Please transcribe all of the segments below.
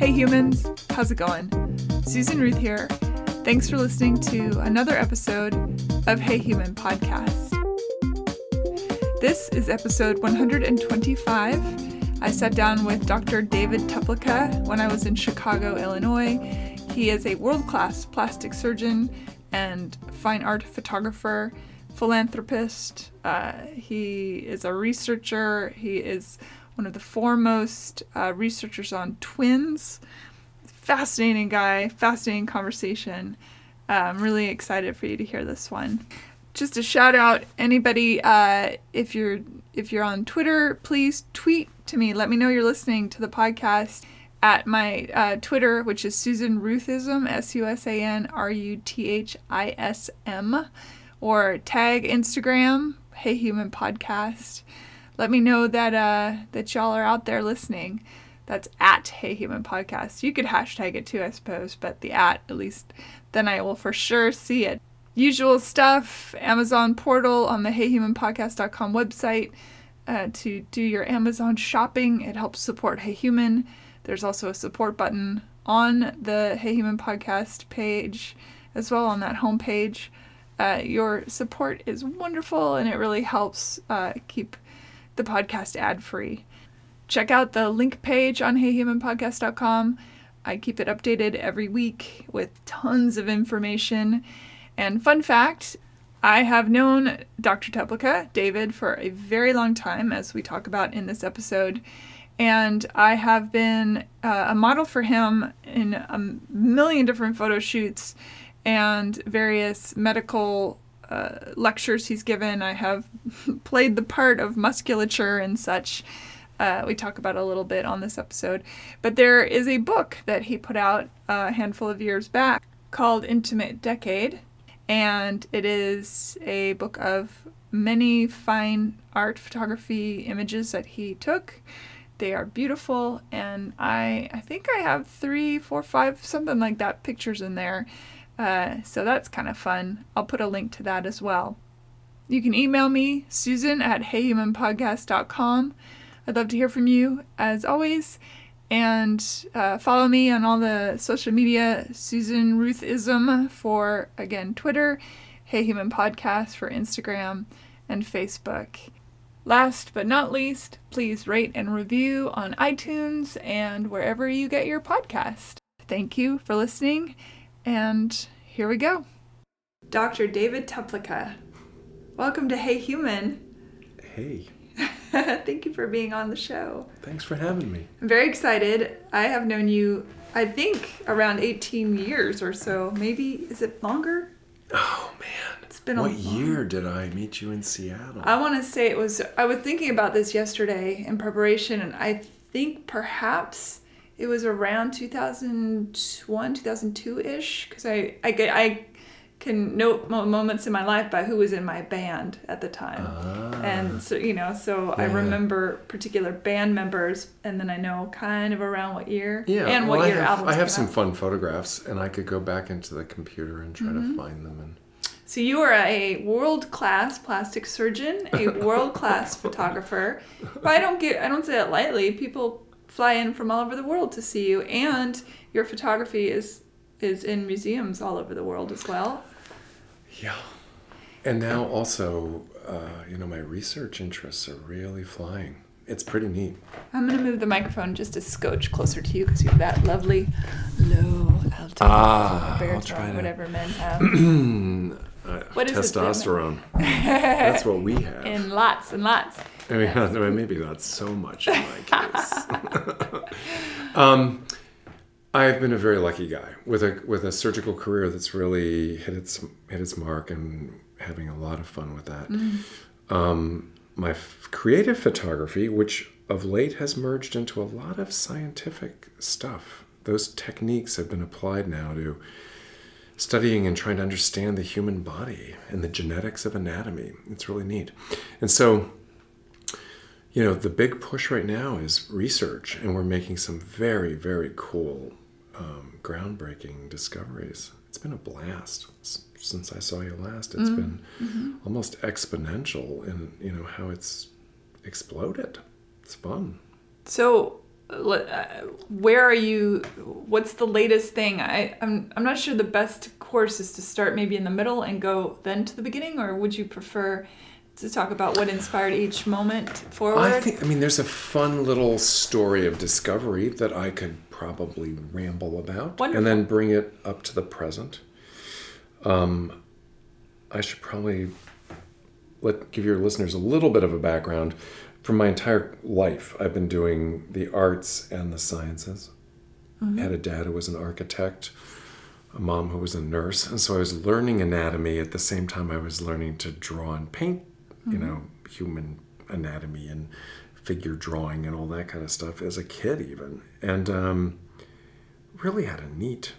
Hey humans, how's it going? Susan Ruth here. Thanks for listening to another episode of Hey Human Podcast. This is episode 125. I sat down with Dr. David Teplica when I was in Chicago, Illinois. He is a world-class plastic surgeon and fine art photographer, philanthropist. He is a researcher. He is one of the foremost researchers on twins. Fascinating guy, fascinating conversation. I'm really excited for you to hear this one. Just a shout out, anybody, if you're on Twitter, please tweet to me. Let me know you're listening to the podcast at my Twitter, which is Susan Ruthism, SusanRuthism, or tag Instagram, Hey Human Podcast. Let me know that that y'all are out there listening. That's at Hey Human Podcast. You could hashtag it too, I suppose, but the at least, then I will for sure see it. Usual stuff, Amazon portal on the heyhumanpodcast.com website to do your Amazon shopping. It helps support Hey Human. There's also a support button on the Hey Human Podcast page as well on that homepage. Your support is wonderful and it really helps keep the podcast ad-free. Check out the link page on heyhumanpodcast.com. I keep it updated every week with tons of information. And fun fact, I have known Dr. Teplica, David, for a very long time, as we talk about in this episode. And I have been a model for him in a million different photo shoots and various medical lectures he's given. I have played the part of musculature and such. We talk about a little bit on this episode. But there is a book that he put out a handful of years back called Intimate Decade. And it is a book of many fine art photography images that he took. They are beautiful. And I think I have 3, 4, 5, something like that, pictures in there. So that's kind of fun. I'll put a link to that as well. You can email me, Susan at heyhumanpodcast.com. I'd love to hear from you, as always. And follow me on all the social media, Susan Ruthism for, again, Twitter, Hey Human Podcast for Instagram, and Facebook. Last but not least, please rate and review on iTunes and wherever you get your podcast. Thank you for listening. And here we go. Dr. David Teplica, welcome to Hey Human. Hey. Thank you for being on the show. Thanks for having me. I'm very excited. I have known you, I think, around 18 years or so. Maybe, is it longer? Oh, man. It's been a long... What year did I meet you in Seattle? I want to say it was, I was thinking about this yesterday in preparation, and I think perhaps... It was around 2001, 2002-ish, because I can note moments in my life by who was in my band at the time. And so, you know, I remember particular band members, and then I know kind of around what year. Yeah, and what year albums. I have some fun photographs, and I could go back into the computer and try to find them. So you are a world-class plastic surgeon, a world-class photographer. But I don't say that lightly. People fly in from all over the world to see you, and your photography is in museums all over the world as well. Yeah. And now also, you know, my research interests are really flying. It's pretty neat. I'm going to move the microphone just a scotch closer to you because you have that lovely low altitude whatever men have. What testosterone. Is that's what we have. And lots and lots. I mean, yes. Maybe not so much in my case. I've been a very lucky guy with a surgical career that's really hit its mark, and having a lot of fun with that. My creative photography, which of late has merged into a lot of scientific stuff. Those techniques have been applied now to studying and trying to understand the human body and the genetics of anatomy. It's really neat. And so... You know, the big push right now is research, and we're making some very, very cool, groundbreaking discoveries. It's been a blast since I saw you last. It's been almost exponential in, you know, how it's exploded. It's fun. So where are you? What's the latest thing? I'm not sure the best course is to start maybe in the middle and go then to the beginning, or would you prefer to talk about what inspired each moment forward? I mean, there's a fun little story of discovery that I could probably ramble about. Wonderful. And then bring it up to the present. I should probably give your listeners a little bit of a background. For my entire life, I've been doing the arts and the sciences. Mm-hmm. I had a dad who was an architect, a mom who was a nurse, and so I was learning anatomy at the same time I was learning to draw and paint, mm-hmm. Human anatomy and figure drawing and all that kind of stuff as a kid even. And really had a neat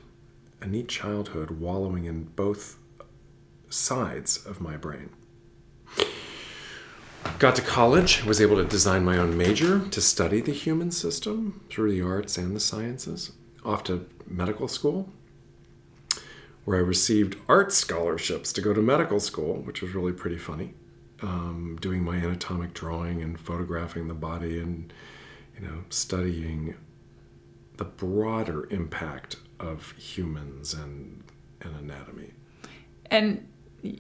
childhood, wallowing in both sides of my brain. Got to college, was able to design my own major to study the human system through the arts and the sciences. Off to medical school, where I received art scholarships to go to medical school, which was really pretty funny. Doing my anatomic drawing and photographing the body and, studying the broader impact of humans and anatomy. And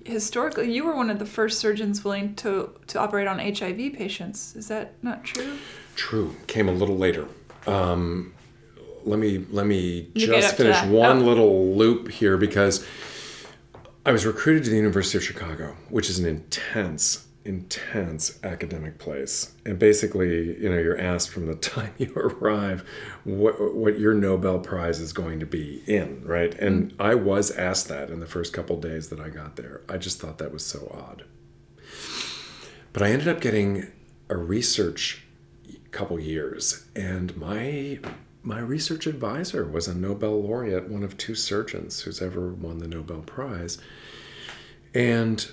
historically, you were one of the first surgeons willing to operate on HIV patients. Is that not true? True. Came a little later. Let me just finish one little loop here, because I was recruited to the University of Chicago, which is an intense academic place. And basically, you're asked from the time you arrive what your Nobel Prize is going to be in, right? And I was asked that in the first couple days that I got there. I just thought that was so odd. But I ended up getting a research couple years, and my research advisor was a Nobel laureate, one of two surgeons who's ever won the Nobel Prize. And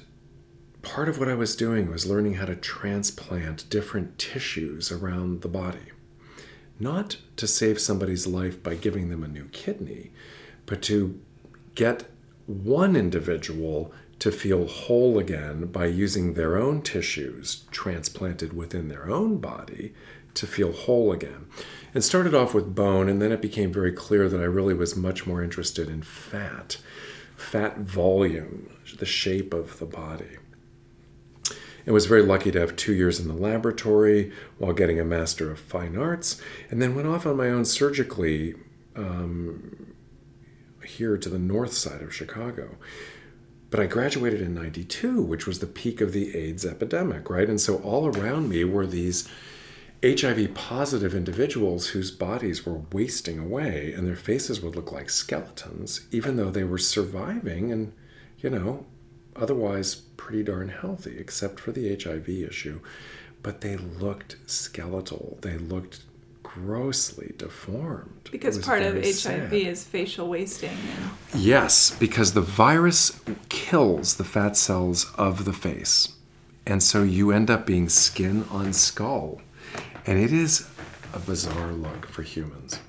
part of what I was doing was learning how to transplant different tissues around the body. Not to save somebody's life by giving them a new kidney, but to get one individual to feel whole again by using their own tissues transplanted within their own body to feel whole again. It started off with bone, and then it became very clear that I really was much more interested in fat volume, the shape of the body. I was very lucky to have 2 years in the laboratory while getting a Master of Fine Arts, and then went off on my own surgically here to the north side of Chicago. But I graduated in 92, which was the peak of the AIDS epidemic, right? And so all around me were these HIV-positive individuals whose bodies were wasting away, and their faces would look like skeletons, even though they were surviving and, otherwise pretty darn healthy, except for the HIV issue. But they looked skeletal. They looked grossly deformed. Because part of HIV is facial wasting. Yes, because the virus kills the fat cells of the face. And so you end up being skin on skull. And it is a bizarre look for humans.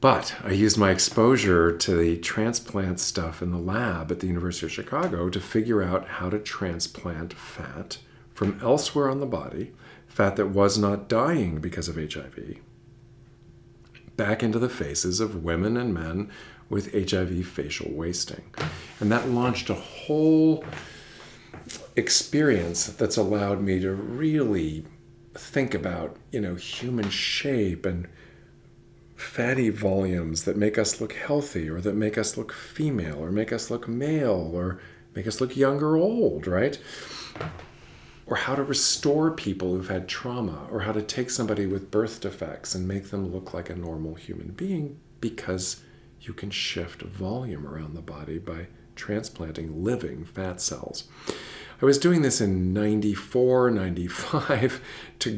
But I used my exposure to the transplant stuff in the lab at the University of Chicago to figure out how to transplant fat from elsewhere on the body, fat that was not dying because of HIV, back into the faces of women and men with HIV facial wasting. And that launched a whole experience that's allowed me to really think about, human shape and fatty volumes that make us look healthy, or that make us look female, or make us look male, or make us look young or old, right? Or how to restore people who've had trauma, or how to take somebody with birth defects and make them look like a normal human being, because you can shift volume around the body by transplanting living fat cells. I was doing this in 94, 95 to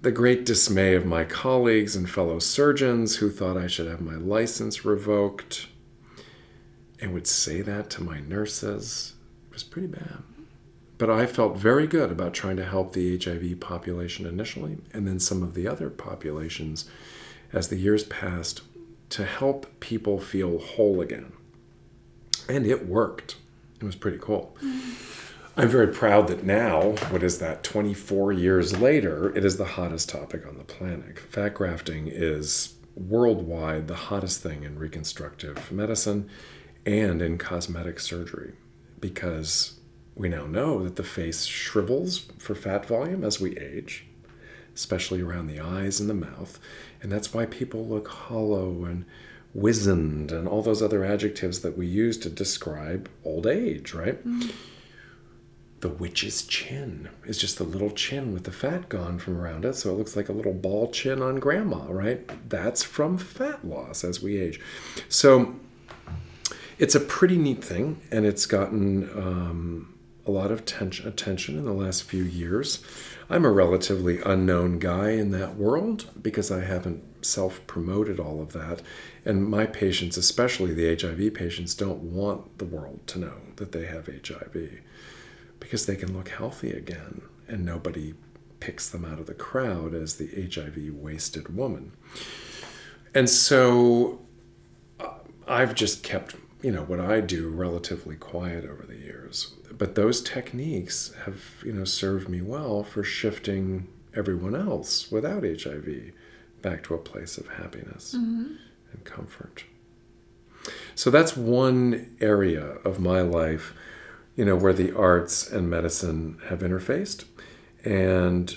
the great dismay of my colleagues and fellow surgeons, who thought I should have my license revoked and would say that to my nurses. It was pretty bad. But I felt very good about trying to help the HIV population initially, and then some of the other populations as the years passed, to help people feel whole again. And it worked. It was pretty cool. I'm very proud that now, 24 years later, it is the hottest topic on the planet. Fat grafting is worldwide the hottest thing in reconstructive medicine and in cosmetic surgery, because we now know that the face shrivels for fat volume as we age, especially around the eyes and the mouth, and that's why people look hollow and wizened and all those other adjectives that we use to describe old age, right? Mm. The witch's chin is just the little chin with the fat gone from around it, so it looks like a little ball chin on grandma, right? That's from fat loss as we age. So it's a pretty neat thing, and it's gotten a lot of attention in the last few years. I'm a relatively unknown guy in that world because I haven't self-promoted all of that, and my patients, especially the HIV patients, don't want the world to know that they have HIV, because they can look healthy again and nobody picks them out of the crowd as the HIV wasted woman. And so I've just kept, what I do relatively quiet over the years. But those techniques have, served me well for shifting everyone else without HIV back to a place of happiness and comfort. So that's one area of my life where the arts and medicine have interfaced. And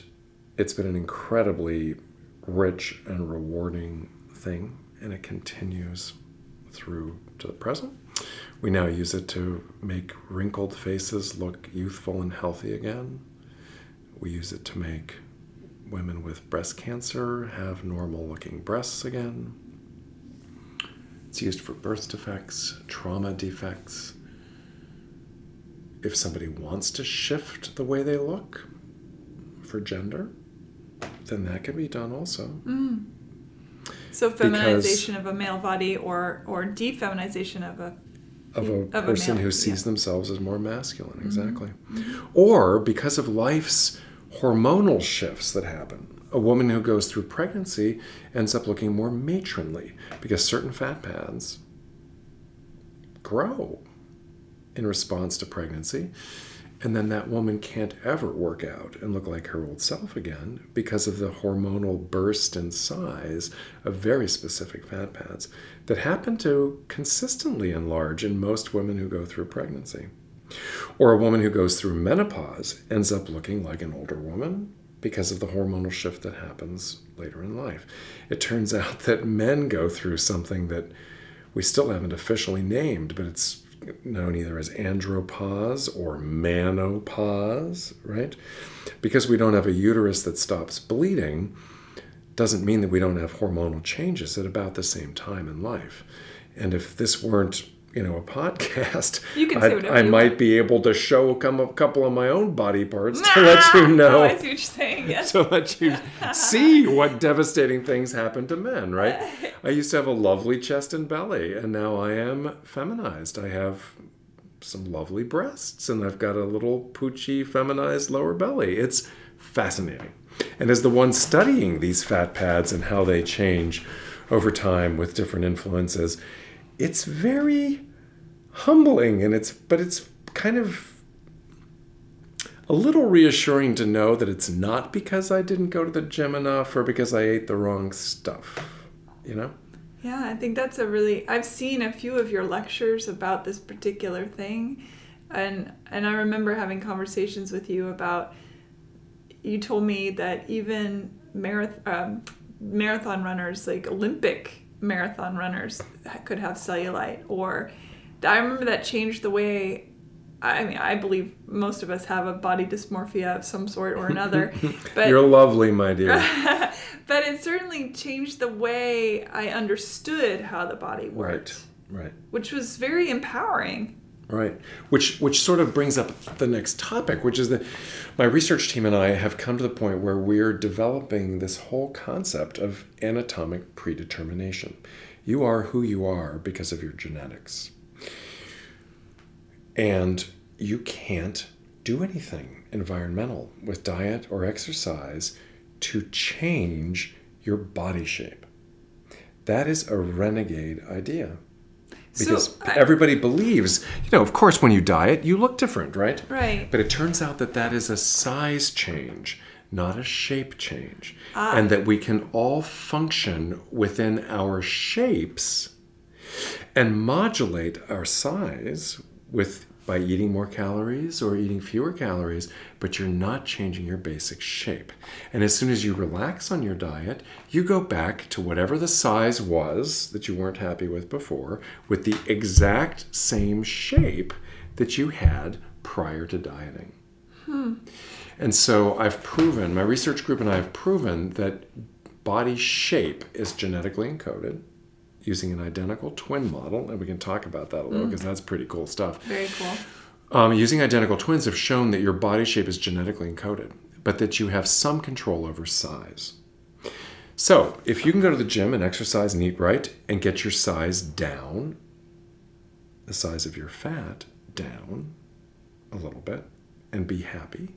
it's been an incredibly rich and rewarding thing. And it continues through to the present. We now use it to make wrinkled faces look youthful and healthy again. We use it to make women with breast cancer have normal-looking breasts again. It's used for birth defects, trauma defects. If somebody wants to shift the way they look for gender, then that can be done also. Mm. So feminization of a male body or defeminization of a person who sees themselves as more masculine, exactly. Mm-hmm. Or because of life's hormonal shifts that happen. A woman who goes through pregnancy ends up looking more matronly because certain fat pads grow in response to pregnancy, and then that woman can't ever work out and look like her old self again because of the hormonal burst and size of very specific fat pads that happen to consistently enlarge in most women who go through pregnancy. Or a woman who goes through menopause ends up looking like an older woman because of the hormonal shift that happens later in life. It turns out that men go through something that we still haven't officially named, but it's known either as andropause or manopause, right? Because we don't have a uterus that stops bleeding doesn't mean that we don't have hormonal changes at about the same time in life. And if this weren't, a podcast, I might be able to show a couple of my own body parts to let you know. Oh, I see what you're saying, yes. To let you see what devastating things happen to men, right? I used to have a lovely chest and belly, and now I am feminized. I have some lovely breasts, and I've got a little poochy, feminized lower belly. It's fascinating. And as the one studying these fat pads and how they change over time with different influences, it's very humbling, and it's kind of a little reassuring to know that it's not because I didn't go to the gym enough or because I ate the wrong stuff, Yeah, I think that's I've seen a few of your lectures about this particular thing, and I remember having conversations with you about, you told me that even marathon runners, like Olympic marathon runners, could have cellulite. Or I remember that changed the way, I believe most of us have a body dysmorphia of some sort or another. But you're lovely, my dear. But it certainly changed the way I understood how the body worked. Right. Which was very empowering. Right. Which sort of brings up the next topic, which is that my research team and I have come to the point where we're developing this whole concept of anatomic predetermination. You are who you are because of your genetics. And you can't do anything environmental with diet or exercise to change your body shape. That is a renegade idea. Because everybody believes, you know, of course, when you diet, you look different, right? Right. But it turns out that that is a size change, not a shape change. And that we can all function within our shapes and modulate our size with by eating more calories or eating fewer calories, but you're not changing your basic shape. And as soon as you relax on your diet, you go back to whatever the size was that you weren't happy with before, with the exact same shape that you had prior to dieting. And so I've proven, my research group and I have proven, that body shape is genetically encoded using an identical twin model, and we can talk about that a little because that's pretty cool stuff. Very cool. Using identical twins have shown that your body shape is genetically encoded, but that you have some control over size. So if you can go to the gym and exercise and eat right and get your size down, the size of your fat down a little bit, and be happy,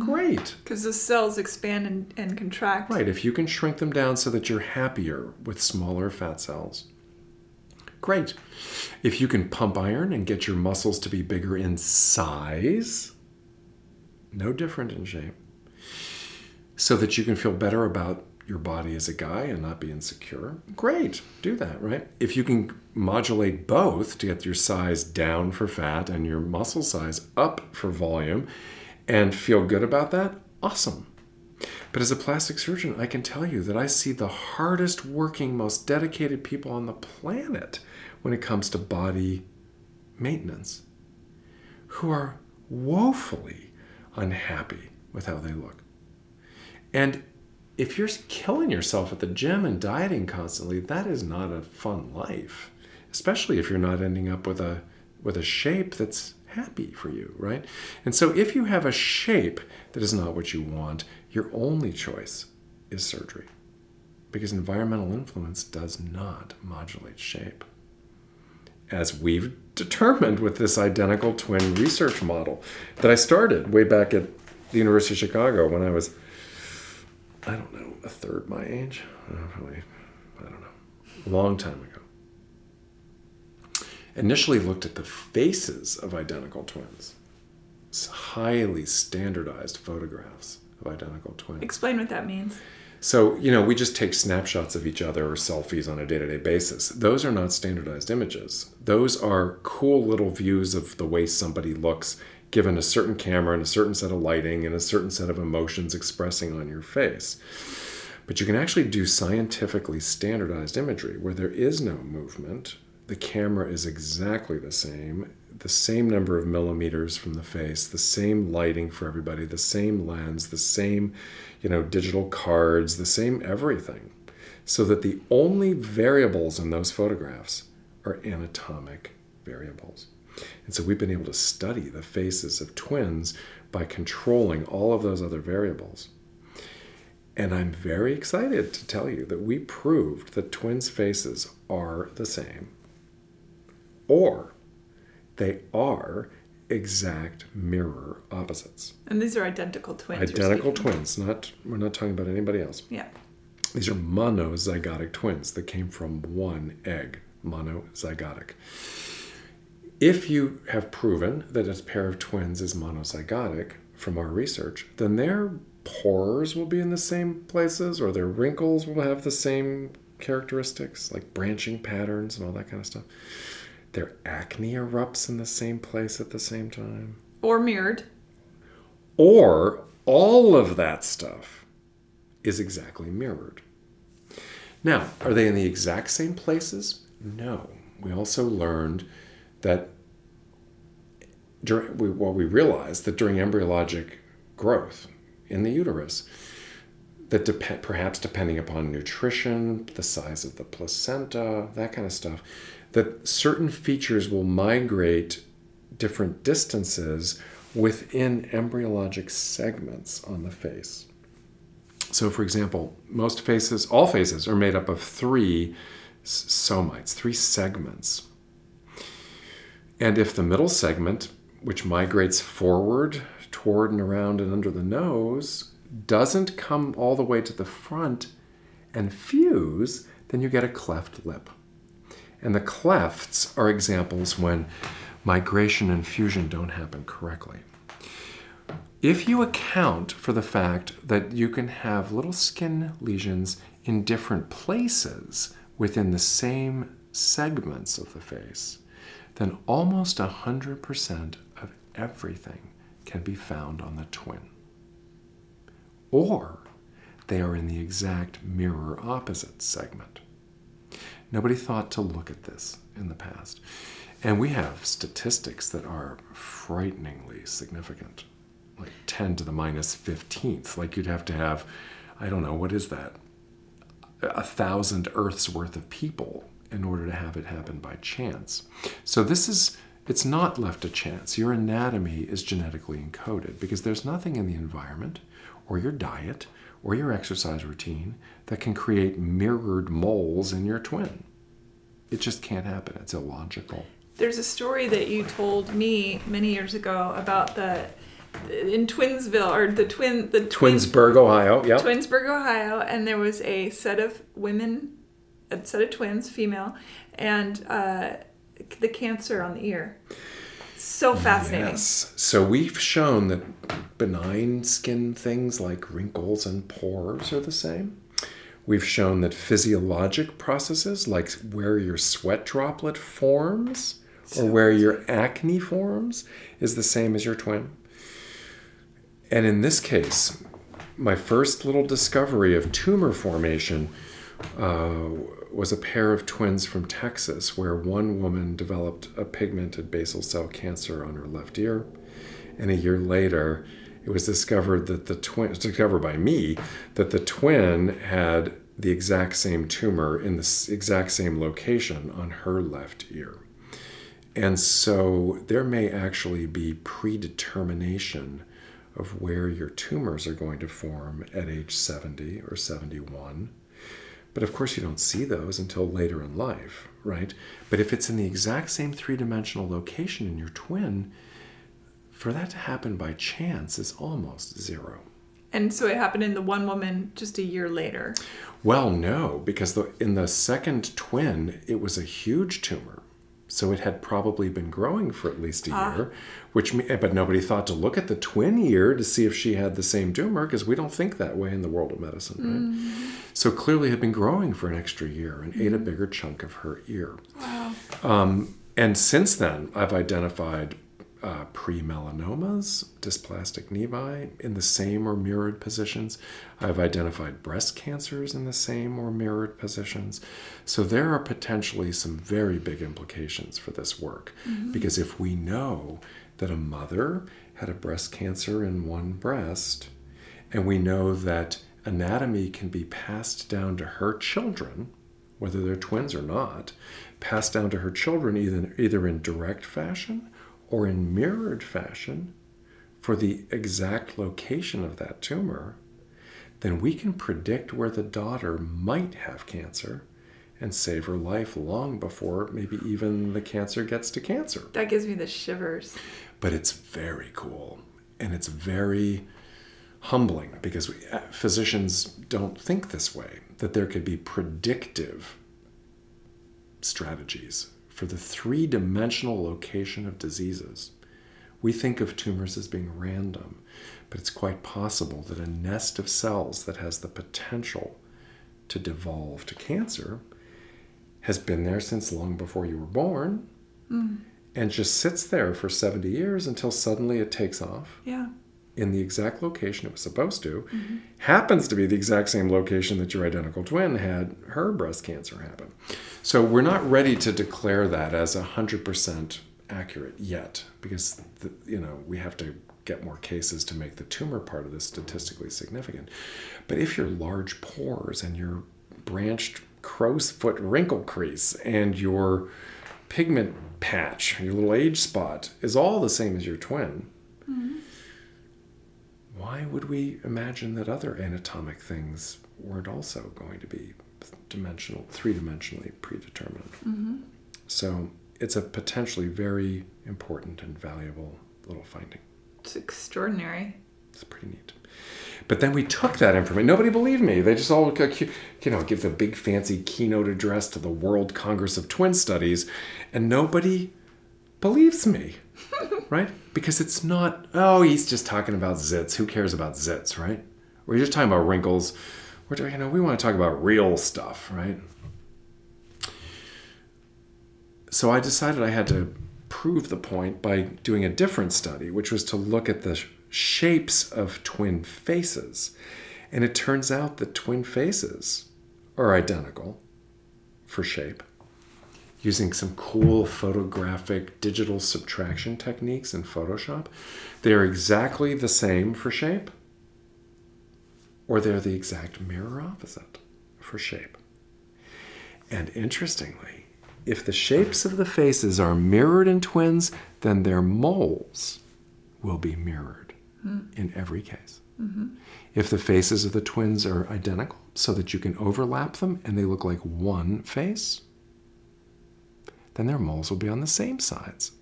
great. Because the cells expand and contract. Right. If you can shrink them down so that you're happier with smaller fat cells, great. If you can pump iron and get your muscles to be bigger in size, no different in shape, so that you can feel better about your body as a guy and not be insecure, great. Do that, right? If you can modulate both to get your size down for fat and your muscle size up for volume, and feel good about that, awesome. But as a plastic surgeon, I can tell you that I see the hardest working, most dedicated people on the planet when it comes to body maintenance, who are woefully unhappy with how they look. And if you're killing yourself at the gym and dieting constantly, that is not a fun life, especially if you're not ending up with a shape that's happy for you, right? And so if you have a shape that is not what you want, your only choice is surgery, because environmental influence does not modulate shape, as we've determined with this identical twin research model that I started way back at the University of Chicago when I was, I don't know, a third my age, probably, I don't know, a long time ago. Initially looked at the faces of identical twins. It's highly standardized photographs of identical twins. Explain what that means. So, you know, we just take snapshots of each other or selfies on a day-to-day basis. Those are not standardized images. Those are cool little views of the way somebody looks given a certain camera and a certain set of lighting and a certain set of emotions expressing on your face. But you can actually do scientifically standardized imagery where there is no movement. The camera is exactly the same number of millimeters from the face, the same lighting for everybody, the same lens, the same, you know, digital cards, the same everything. So that the only variables in those photographs are anatomic variables. And so we've been able to study the faces of twins by controlling all of those other variables. And I'm very excited to tell you that we proved that twins' faces are the same, or they are exact mirror opposites. And these are identical twins. Identical twins. We're not talking about anybody else. Yeah. These are monozygotic twins that came from one egg. Monozygotic. If you have proven that a pair of twins is monozygotic from our research, then their pores will be in the same places, or their wrinkles will have the same characteristics, like branching patterns and all that kind of stuff. Their acne erupts in the same place at the same time. Or mirrored. Or all of that stuff is exactly mirrored. Now, are they in the exact same places? No. We also learned that we realized that during embryologic growth in the uterus, that perhaps depending upon nutrition, the size of the placenta, that kind of stuff, that certain features will migrate different distances within embryologic segments on the face. So, for example, all faces are made up of three somites, three segments. And if the middle segment, which migrates forward, toward and around and under the nose, doesn't come all the way to the front and fuse, then you get a cleft lip. And the clefts are examples when migration and fusion don't happen correctly. If you account for the fact that you can have little skin lesions in different places within the same segments of the face, then almost 100% of everything can be found on the twin. Or they are in the exact mirror opposite segment. Nobody thought to look at this in the past. And we have statistics that are frighteningly significant, like 10 to the minus 15th. Like you'd have to have, I don't know, what is that? 1,000 Earths worth of people in order to have it happen by chance. So it's not left to chance. Your anatomy is genetically encoded because there's nothing in the environment or your diet or your exercise routine that can create mirrored moles in your twin. It just can't happen. It's illogical. There's a story that you told me many years ago about Twinsburg, Ohio. Yeah. Twinsburg, Ohio, and there was a set of women, a set of twins, female, and the cancer on the ear. So fascinating. Yes. So we've shown that benign skin things like wrinkles and pores are the same. We've shown that physiologic processes like where your sweat droplet forms or where your acne forms is the same as your twin. And in this case, my first little discovery of tumor formation was a pair of twins from Texas where one woman developed a pigmented basal cell cancer on her left ear. And a year later, it was discovered that the twin had the exact same tumor in the exact same location on her left ear. And so there may actually be predetermination of where your tumors are going to form at age 70 or 71. But of course you don't see those until later in life, right? But if it's in the exact same three-dimensional location in your twin, for that to happen by chance is almost zero. And so it happened in the one woman just a year later? Well, no, because in the second twin, it was a huge tumor. So it had probably been growing for at least a year, but nobody thought to look at the twin ear to see if she had the same tumor, because we don't think that way in the world of medicine, right? Mm. So clearly it had been growing for an extra year and ate a bigger chunk of her ear. Wow. And since then, I've identified pre-melanomas, dysplastic nevi in the same or mirrored positions. I've identified breast cancers in the same or mirrored positions. So there are potentially some very big implications for this work. Mm-hmm. Because if we know that a mother had a breast cancer in one breast, and we know that anatomy can be passed down to her children, whether they're twins or not, passed down to her children either in direct fashion or in mirrored fashion for the exact location of that tumor, then we can predict where the daughter might have cancer and save her life long before maybe even the cancer gets to cancer. That gives me the shivers. But it's very cool, and it's very humbling because physicians don't think this way, that there could be predictive strategies for the three-dimensional location of diseases. We think of tumors as being random, but it's quite possible that a nest of cells that has the potential to devolve to cancer has been there since long before you were born, and just sits there for 70 years until suddenly it takes off. Yeah. In the exact location it was supposed to, happens to be the exact same location that your identical twin had her breast cancer happen. So we're not ready to declare that as 100% accurate yet, because we have to get more cases to make the tumor part of this statistically significant. But if your large pores and your branched crow's foot wrinkle crease and your pigment patch, your little age spot, is all the same as your twin, why would we imagine that other anatomic things weren't also going to be three-dimensionally predetermined? Mm-hmm. So it's a potentially very important and valuable little finding. It's extraordinary. It's pretty neat. But then we took that information. Nobody believed me. They just all, give the big fancy keynote address to the World Congress of Twin Studies, and nobody believes me, right? Because it's not, oh, he's just talking about zits. Who cares about zits, right? We're just talking about wrinkles. We want to talk about real stuff, right? So I decided I had to prove the point by doing a different study, which was to look at the shapes of twin faces. And it turns out that twin faces are identical for shape using some cool photographic digital subtraction techniques in Photoshop. They're exactly the same for shape, or they're the exact mirror opposite for shape. And interestingly, if the shapes of the faces are mirrored in twins, then their moles will be mirrored in every case. Mm-hmm. If the faces of the twins are identical, so that you can overlap them and they look like one face, then their moles will be on the same sides.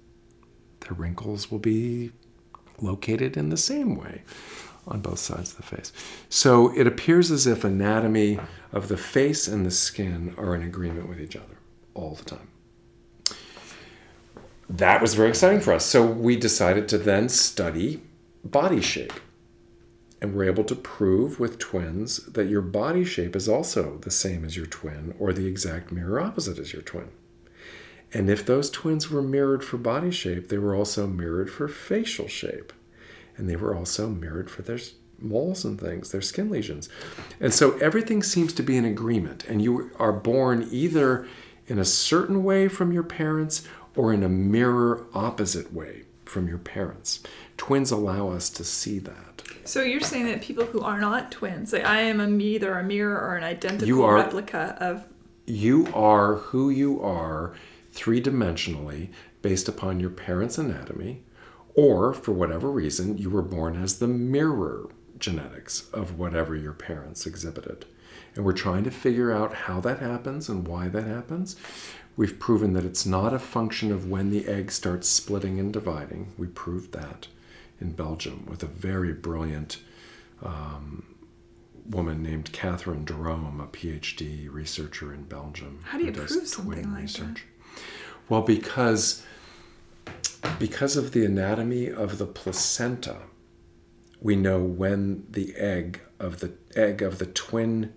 Their wrinkles will be located in the same way on both sides of the face. So it appears as if anatomy of the face and the skin are in agreement with each other all the time. That was very exciting for us. So we decided to then study body shape. And we're able to prove with twins that your body shape is also the same as your twin, or the exact mirror opposite as your twin. And if those twins were mirrored for body shape, they were also mirrored for facial shape. And they were also mirrored for their moles and things, their skin lesions. And so everything seems to be in agreement. And you are born either in a certain way from your parents or in a mirror opposite way from your parents. Twins allow us to see that. So you're saying that people who are not twins, like I am either a mirror or an identical replica of... You are who you are three-dimensionally based upon your parents' anatomy, or for whatever reason, you were born as the mirror genetics of whatever your parents exhibited. And we're trying to figure out how that happens and why that happens. We've proven that it's not a function of when the egg starts splitting and dividing. We proved that in Belgium with a very brilliant woman named Catherine Derome, a PhD researcher in Belgium. How do you prove something like that? Well, because of the anatomy of the placenta, we know when the egg of the twin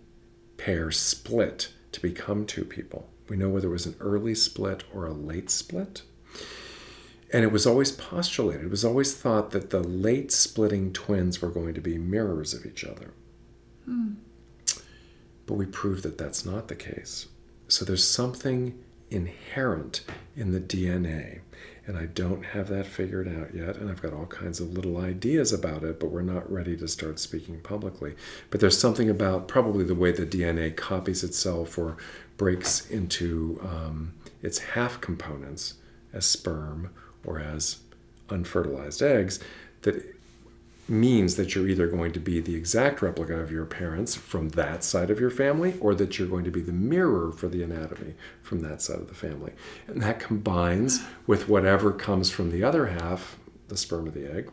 pair split to become two people. We know whether it was an early split or a late split. And it was always postulated, it was always thought that the late splitting twins were going to be mirrors of each other. Hmm. But we proved that that's not the case. So there's something inherent in the DNA. And I don't have that figured out yet, and I've got all kinds of little ideas about it, but we're not ready to start speaking publicly. But there's something about probably the way the DNA copies itself or breaks into its half components as sperm or as unfertilized eggs that means that you're either going to be the exact replica of your parents from that side of your family, or that you're going to be the mirror for the anatomy from that side of the family. And that combines with whatever comes from the other half, the sperm of the egg,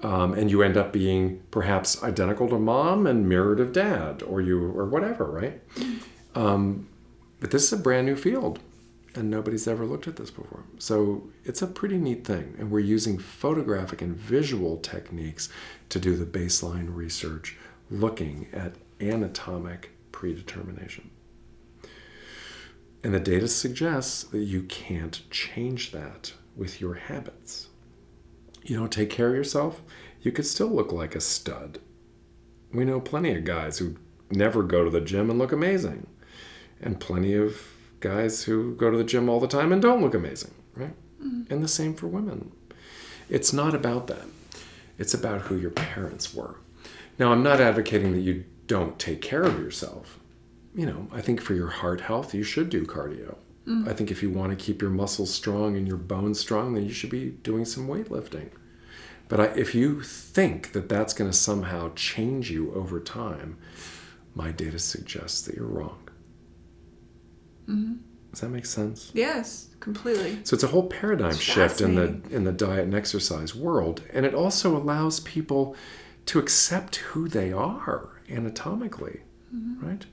and you end up being perhaps identical to mom and mirrored of dad, or whatever, right? But this is a brand new field, and nobody's ever looked at this before. So it's a pretty neat thing. And we're using photographic and visual techniques to do the baseline research, looking at anatomic predetermination. And the data suggests that you can't change that with your habits. You don't take care of yourself, you could still look like a stud. We know plenty of guys who never go to the gym and look amazing. And plenty of guys who go to the gym all the time and don't look amazing, right? Mm-hmm. And the same for women. It's not about that. It's about who your parents were. Now, I'm not advocating that you don't take care of yourself. I think for your heart health, you should do cardio. Mm-hmm. I think if you want to keep your muscles strong and your bones strong, then you should be doing some weightlifting. But if you think that that's going to somehow change you over time, my data suggests that you're wrong. Mm-hmm. Does that make sense? Yes, completely. So it's a whole paradigm shift in the diet and exercise world. And it also allows people to accept who they are anatomically, mm-hmm. right?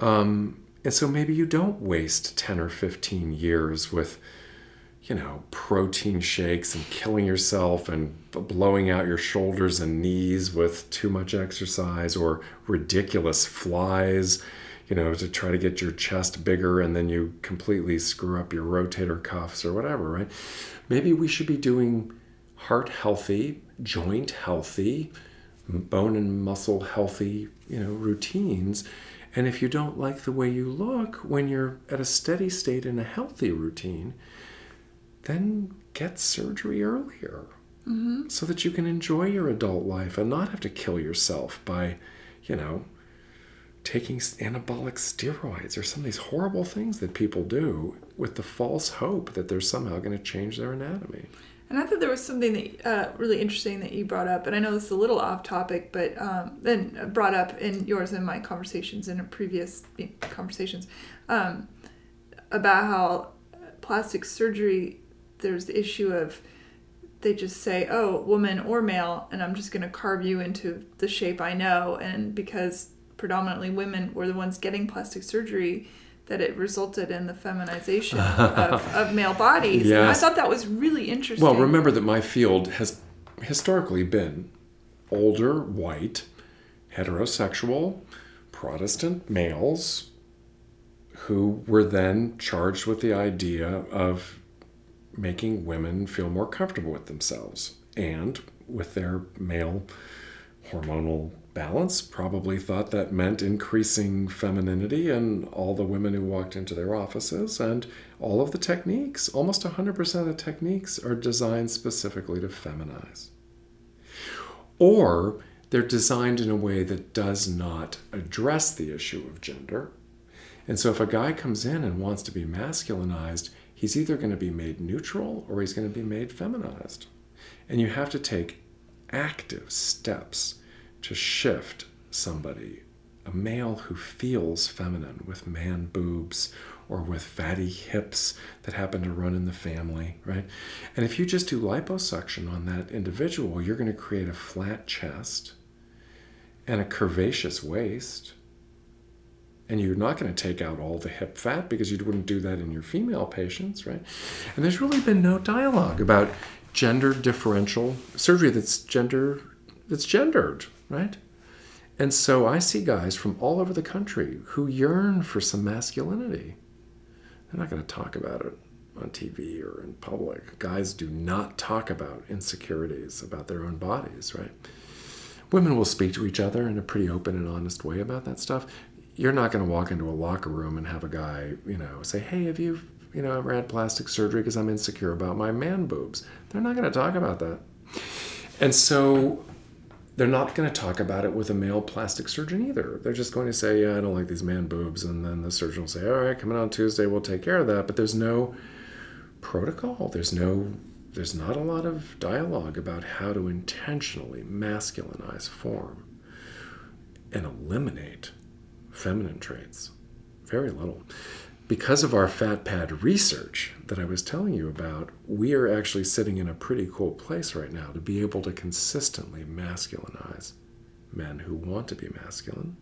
And so maybe you don't waste 10 or 15 years with, you know, protein shakes and killing yourself and blowing out your shoulders and knees with too much exercise or ridiculous flies, you know, to try to get your chest bigger and then you completely screw up your rotator cuffs or whatever, right? Maybe we should be doing heart healthy, joint healthy, bone and muscle healthy, you know, routines. And if you don't like the way you look when you're at a steady state in a healthy routine, then get surgery earlier mm-hmm. so that you can enjoy your adult life and not have to kill yourself by, you know, taking anabolic steroids or some of these horrible things that people do with the false hope that they're somehow going to change their anatomy. And I thought there was something that, really interesting that you brought up, and I know this is a little off topic, but then brought up in yours and my conversations in previous conversations about how plastic surgery, there's the issue of they just say, oh, woman or male, and I'm just going to carve you into the shape I know, and because predominantly women were the ones getting plastic surgery, that it resulted in the feminization of male bodies. Yes. And I thought that was really interesting. Well, remember that my field has historically been older, white, heterosexual, Protestant males who were then charged with the idea of making women feel more comfortable with themselves and with their male hormonal balance, probably thought that meant increasing femininity and all the women who walked into their offices and all of the techniques, almost 100% of the techniques are designed specifically to feminize. Or they're designed in a way that does not address the issue of gender. And so if a guy comes in and wants to be masculinized, he's either going to be made neutral or he's going to be made feminized. And you have to take active steps to shift somebody, a male who feels feminine with man boobs or with fatty hips that happen to run in the family, right? And if you just do liposuction on that individual, you're going to create a flat chest and a curvaceous waist. And you're not going to take out all the hip fat because you wouldn't do that in your female patients, right? And there's really been no dialogue about gender differential surgery that's gendered, right? And so I see guys from all over the country who yearn for some masculinity. They're not going to talk about it on TV or in public. Guys do not talk about insecurities about their own bodies, right? Women will speak to each other in a pretty open and honest way about that stuff. You're not going to walk into a locker room and have a guy, you know, say, hey, have you, you know, ever had plastic surgery because I'm insecure about my man boobs? They're not going to talk about that. And so they're not going to talk about it with a male plastic surgeon either. They're just going to say, yeah, I don't like these man boobs. And then the surgeon will say, all right, come in on Tuesday, we'll take care of that. But there's no protocol. There's not a lot of dialogue about how to intentionally masculinize form and eliminate feminine traits. Very little. Because of our fat pad research that I was telling you about, we are actually sitting in a pretty cool place right now to be able to consistently masculinize men who want to be masculine,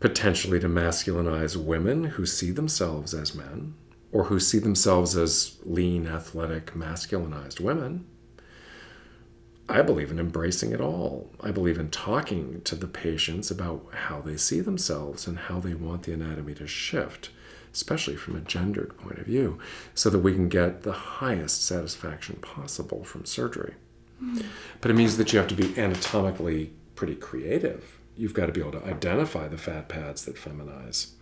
potentially to masculinize women who see themselves as men or who see themselves as lean, athletic, masculinized women. I believe in embracing it all. I believe in talking to the patients about how they see themselves and how they want the anatomy to shift, especially from a gendered point of view, so that we can get the highest satisfaction possible from surgery. Mm. But it means that you have to be anatomically pretty creative. You've got to be able to identify the fat pads that feminize,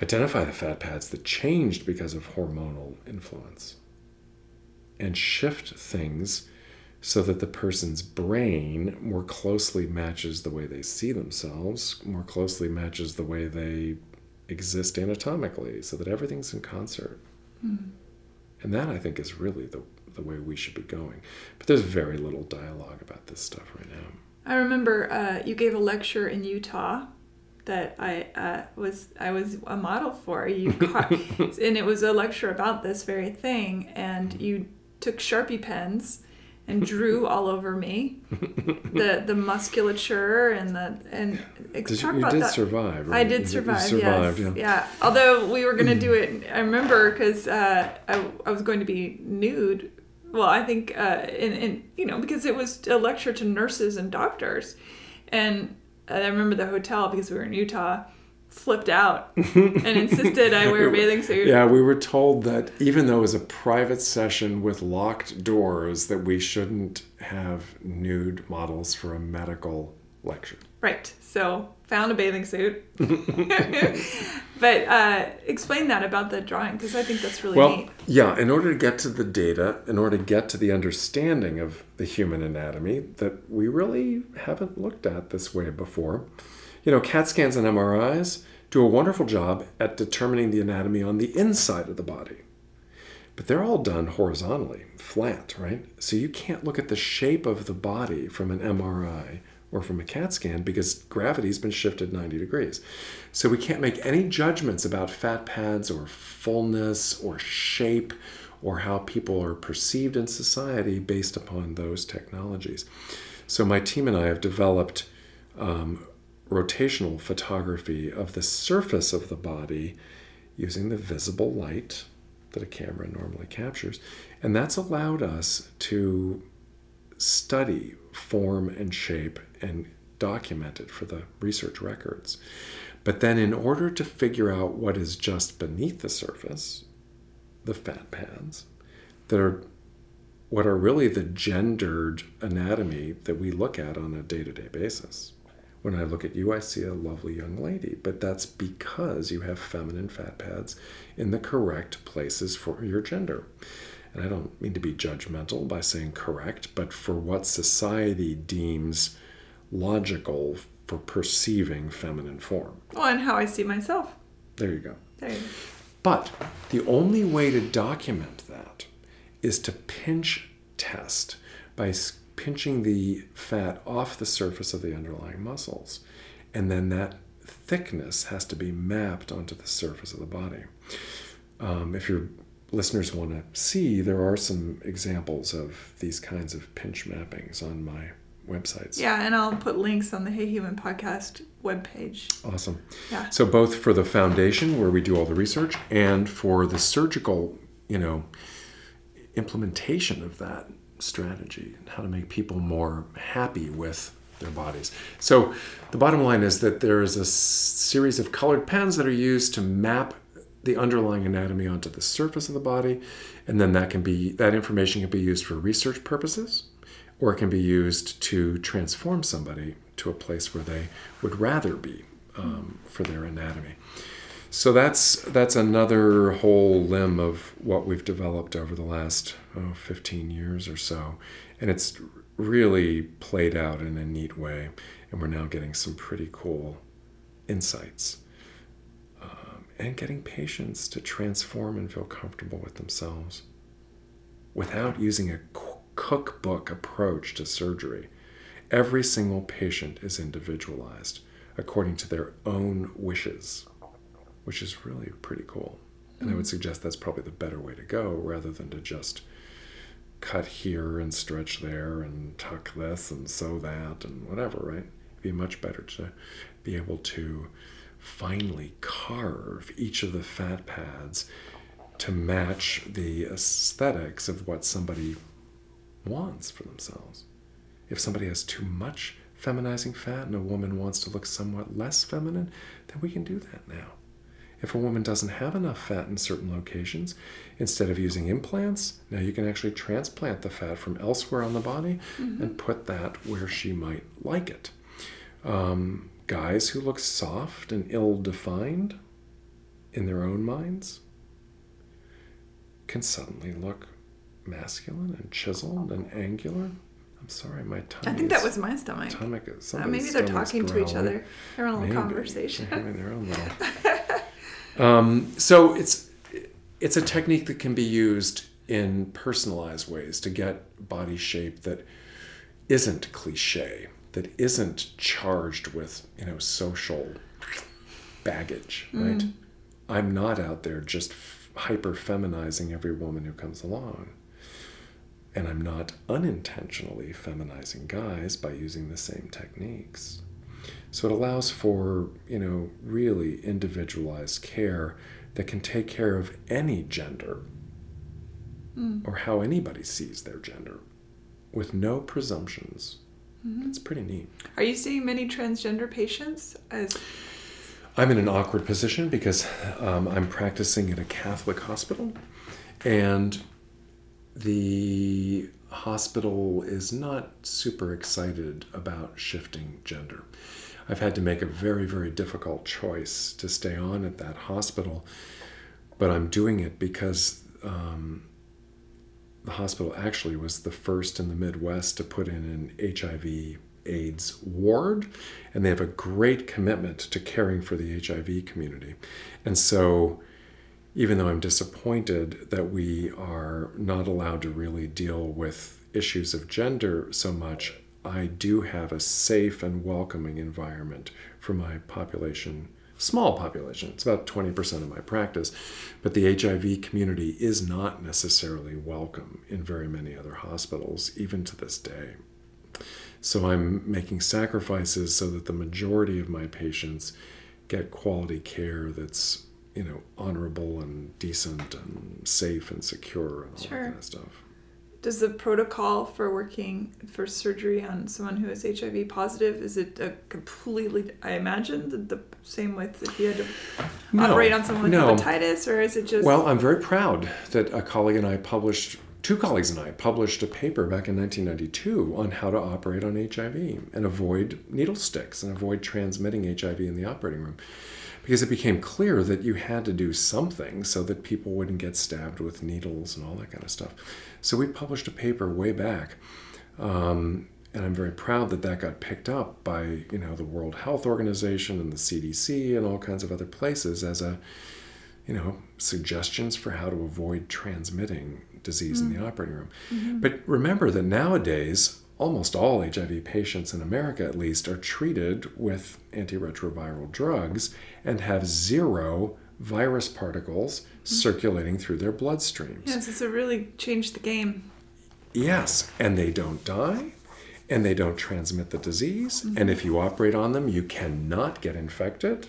identify the fat pads that changed because of hormonal influence, and shift things so that the person's brain more closely matches the way they see themselves, more closely matches the way they exist anatomically, so that everything's in concert. Mm-hmm. And that, I think, is really the way we should be going. But there's very little dialogue about this stuff right now. I remember you gave a lecture in Utah that I was a model for. And it was a lecture about this very thing, and you took Sharpie pens and drew all over me, the musculature and talk about that. You did survive. Right? I did survive. Yes. Although we were gonna do it, I remember, because I was going to be nude. Well, I think because it was a lecture to nurses and doctors, and I remember the hotel, because we were in Utah, flipped out and insisted I wear a bathing suit. Yeah, we were told that even though it was a private session with locked doors, that we shouldn't have nude models for a medical lecture. Right. So found a bathing suit. But explain that about the drawing, because I think that's really neat. Yeah, in order to get to the data, in order to get to the understanding of the human anatomy that we really haven't looked at this way before. You know, CAT scans and MRIs do a wonderful job at determining the anatomy on the inside of the body. But they're all done horizontally, flat, right? So you can't look at the shape of the body from an MRI or from a CAT scan, because gravity's been shifted 90 degrees. So we can't make any judgments about fat pads or fullness or shape or how people are perceived in society based upon those technologies. So my team and I have developed rotational photography of the surface of the body using the visible light that a camera normally captures. And that's allowed us to study form and shape and document it for the research records. But then, in order to figure out what is just beneath the surface, the fat pads, that are what are really the gendered anatomy that we look at on a day-to-day basis. When I look at you, I see a lovely young lady, but that's because you have feminine fat pads in the correct places for your gender. And I don't mean to be judgmental by saying correct, but for what society deems logical for perceiving feminine form. Well, and how I see myself. There you go. But the only way to document that is to pinch test by pinching the fat off the surface of the underlying muscles. And then that thickness has to be mapped onto the surface of the body. If your listeners want to see, there are some examples of these kinds of pinch mappings on my websites. Yeah, and I'll put links on the Hey Human Podcast webpage. Awesome. Yeah. So both for the foundation, where we do all the research, and for the surgical, implementation of that strategy and how to make people more happy with their bodies. So the bottom line is that there is a series of colored pens that are used to map the underlying anatomy onto the surface of the body, and then that information can be used for research purposes, or it can be used to transform somebody to a place where they would rather be for their anatomy. So that's another whole limb of what we've developed over the last 15 years or so, and it's really played out in a neat way, and we're now getting some pretty cool insights. And getting patients to transform and feel comfortable with themselves without using a cookbook approach to surgery. Every single patient is individualized according to their own wishes, which is really pretty cool. And I would suggest that's probably the better way to go, rather than to just cut here and stretch there and tuck this and sew that and whatever, right? It'd be much better to be able to finally carve each of the fat pads to match the aesthetics of what somebody wants for themselves. If somebody has too much feminizing fat and a woman wants to look somewhat less feminine, then we can do that now. If a woman doesn't have enough fat in certain locations, instead of using implants, now you can actually transplant the fat from elsewhere on the body and put that where she might like it. Guys who look soft and ill-defined in their own minds can suddenly look masculine and chiseled and angular. I'm sorry, my tummy. I think that was my stomach. Maybe they're talking to each other. Their own little conversation. They're having their own little. So it's a technique that can be used in personalized ways to get body shape that isn't cliche, that isn't charged with social baggage, right? I'm not out there just hyper-feminizing every woman who comes along. And I'm not unintentionally feminizing guys by using the same techniques. So it allows for, you know, really individualized care that can take care of any gender or how anybody sees their gender with no presumptions. It's pretty neat. Are you seeing many transgender patients? I'm in an awkward position because I'm practicing at a Catholic hospital, and the hospital is not super excited about shifting gender. I've had to make a very, very difficult choice to stay on at that hospital, but I'm doing it because the hospital actually was the first in the Midwest to put in an HIV/AIDS ward, and they have a great commitment to caring for the HIV community. And so even though I'm disappointed that we are not allowed to really deal with issues of gender so much, I do have a safe and welcoming environment for my population, small population. It's about 20% of my practice, but the HIV community is not necessarily welcome in very many other hospitals, even to this day. So I'm making sacrifices so that the majority of my patients get quality care that's, you know, honorable and decent and safe and secure and all that kind of stuff. Does the protocol for working for surgery on someone who is HIV positive, is it a completely, I imagine, the same with if you had to operate on someone with hepatitis, or is it just... Well, I'm very proud that a colleague and I published, two colleagues and I published a paper back in 1992 on how to operate on HIV and avoid needle sticks and avoid transmitting HIV in the operating room, because it became clear that you had to do something so that people wouldn't get stabbed with needles and all that kind of stuff. So we published a paper way back, and I'm very proud that that got picked up by, you know, the World Health Organization and the CDC and all kinds of other places as a, you know, suggestions for how to avoid transmitting disease in the operating room. But remember that nowadays, almost all HIV patients in America, at least, are treated with antiretroviral drugs and have zero virus particles circulating through their bloodstreams. Yes, it's a really changed the game. Yes, and they don't die, and they don't transmit the disease, and if you operate on them, you cannot get infected.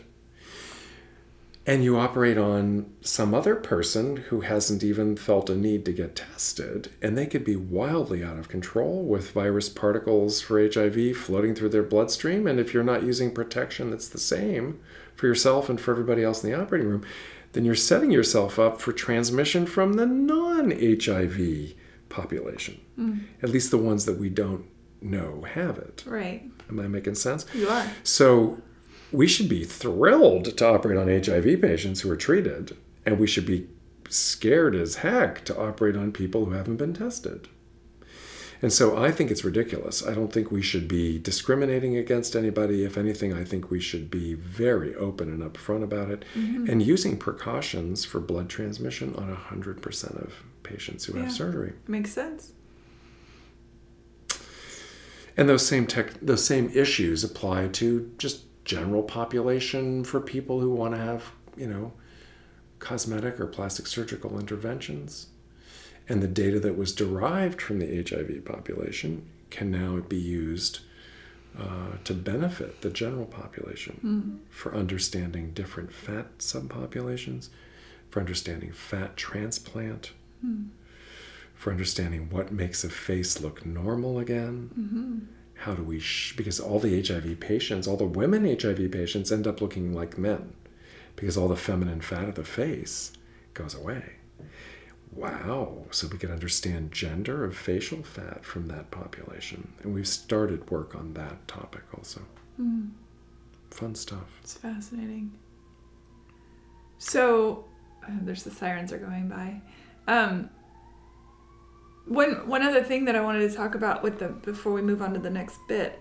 And you operate on some other person who hasn't even felt a need to get tested, and they could be wildly out of control with virus particles for HIV floating through their bloodstream. And if you're not using protection that's the same for yourself and for everybody else in the operating room, then you're setting yourself up for transmission from the non-HIV population, at least the ones that we don't know have it. Right. Am I making sense? You are. So we should be thrilled to operate on HIV patients who are treated, and we should be scared as heck to operate on people who haven't been tested. And so I think it's ridiculous. I don't think we should be discriminating against anybody. If anything, I think we should be very open and upfront about it, and using precautions for blood transmission on 100% of patients who have surgery. Makes sense. And those same issues apply to just general population for people who want to have, you know, cosmetic or plastic surgical interventions. And the data that was derived from the HIV population can now be used to benefit the general population for understanding different fat subpopulations, for understanding fat transplant, for understanding what makes a face look normal again. How do we, because all the HIV patients, all the women HIV patients end up looking like men because all the feminine fat of the face goes away. Wow. So we can understand gender of facial fat from that population. And we've started work on that topic also. Fun stuff. It's fascinating. So there's the sirens are going by. One other thing that I wanted to talk about with the before we move on to the next bit,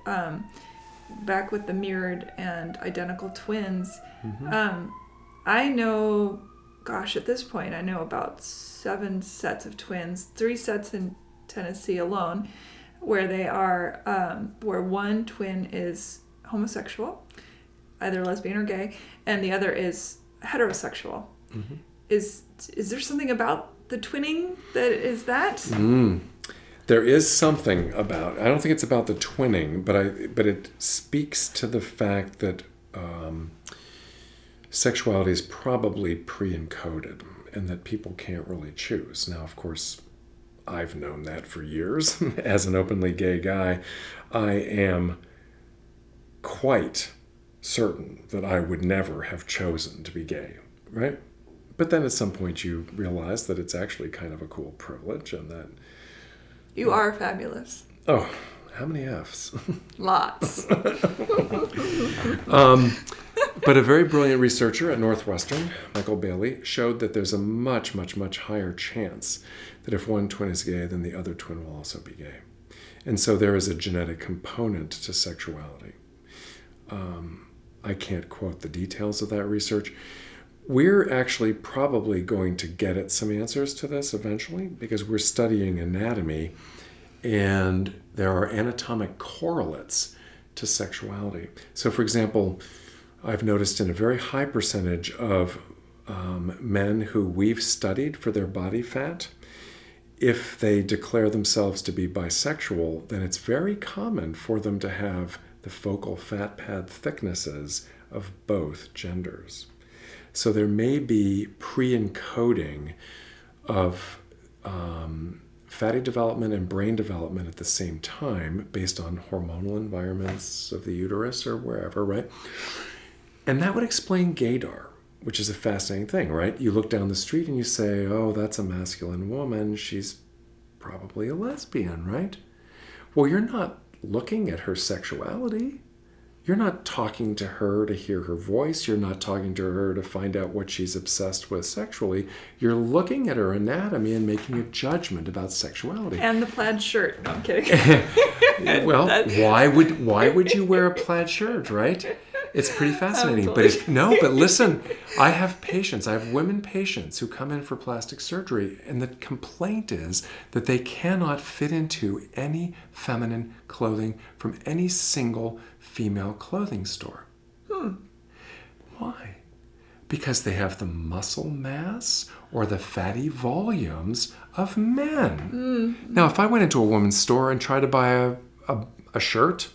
back with the mirrored and identical twins, I know, gosh, at this point, I know about 7 sets of twins, 3 sets in Tennessee alone, where they are, where one twin is homosexual, either lesbian or gay, and the other is heterosexual. Mm-hmm. Is there something about the twinning that is that? There is something about. I don't think it's about the twinning, but it speaks to the fact that sexuality is probably pre-encoded, and that people can't really choose. Now, of course, I've known that for years. As an openly gay guy, I am quite certain that I would never have chosen to be gay, right? But then at some point you realize that it's actually kind of a cool privilege, and that... You are fabulous. Oh, how many Fs? Lots. But a very brilliant researcher at Northwestern, Michael Bailey, showed that there's a much, much, much higher chance that if one twin is gay, then the other twin will also be gay. And so there is a genetic component to sexuality. I can't quote the details of that research. We're actually probably going to get at some answers to this eventually, because we're studying anatomy, and there are anatomic correlates to sexuality. So, for example, I've noticed in a very high percentage of men who we've studied for their body fat, if they declare themselves to be bisexual, then it's very common for them to have the focal fat pad thicknesses of both genders. So there may be pre-encoding of fatty development and brain development at the same time based on hormonal environments of the uterus or wherever, right? And that would explain gaydar, which is a fascinating thing, right? You look down the street and you say, oh, that's a masculine woman. She's probably a lesbian, right? Well, you're not looking at her sexuality. You're not talking to her to hear her voice. You're not talking to her to find out what she's obsessed with sexually. You're looking at her anatomy and making a judgment about sexuality. And the plaid shirt. No, I'm kidding. Well, why would you wear a plaid shirt, right? It's pretty fascinating. But listen, I have patients. I have women patients who come in for plastic surgery, and the complaint is that they cannot fit into any feminine clothing from any single female clothing store. Why? Because they have the muscle mass or the fatty volumes of men. Now, if I went into a woman's store and tried to buy a shirt,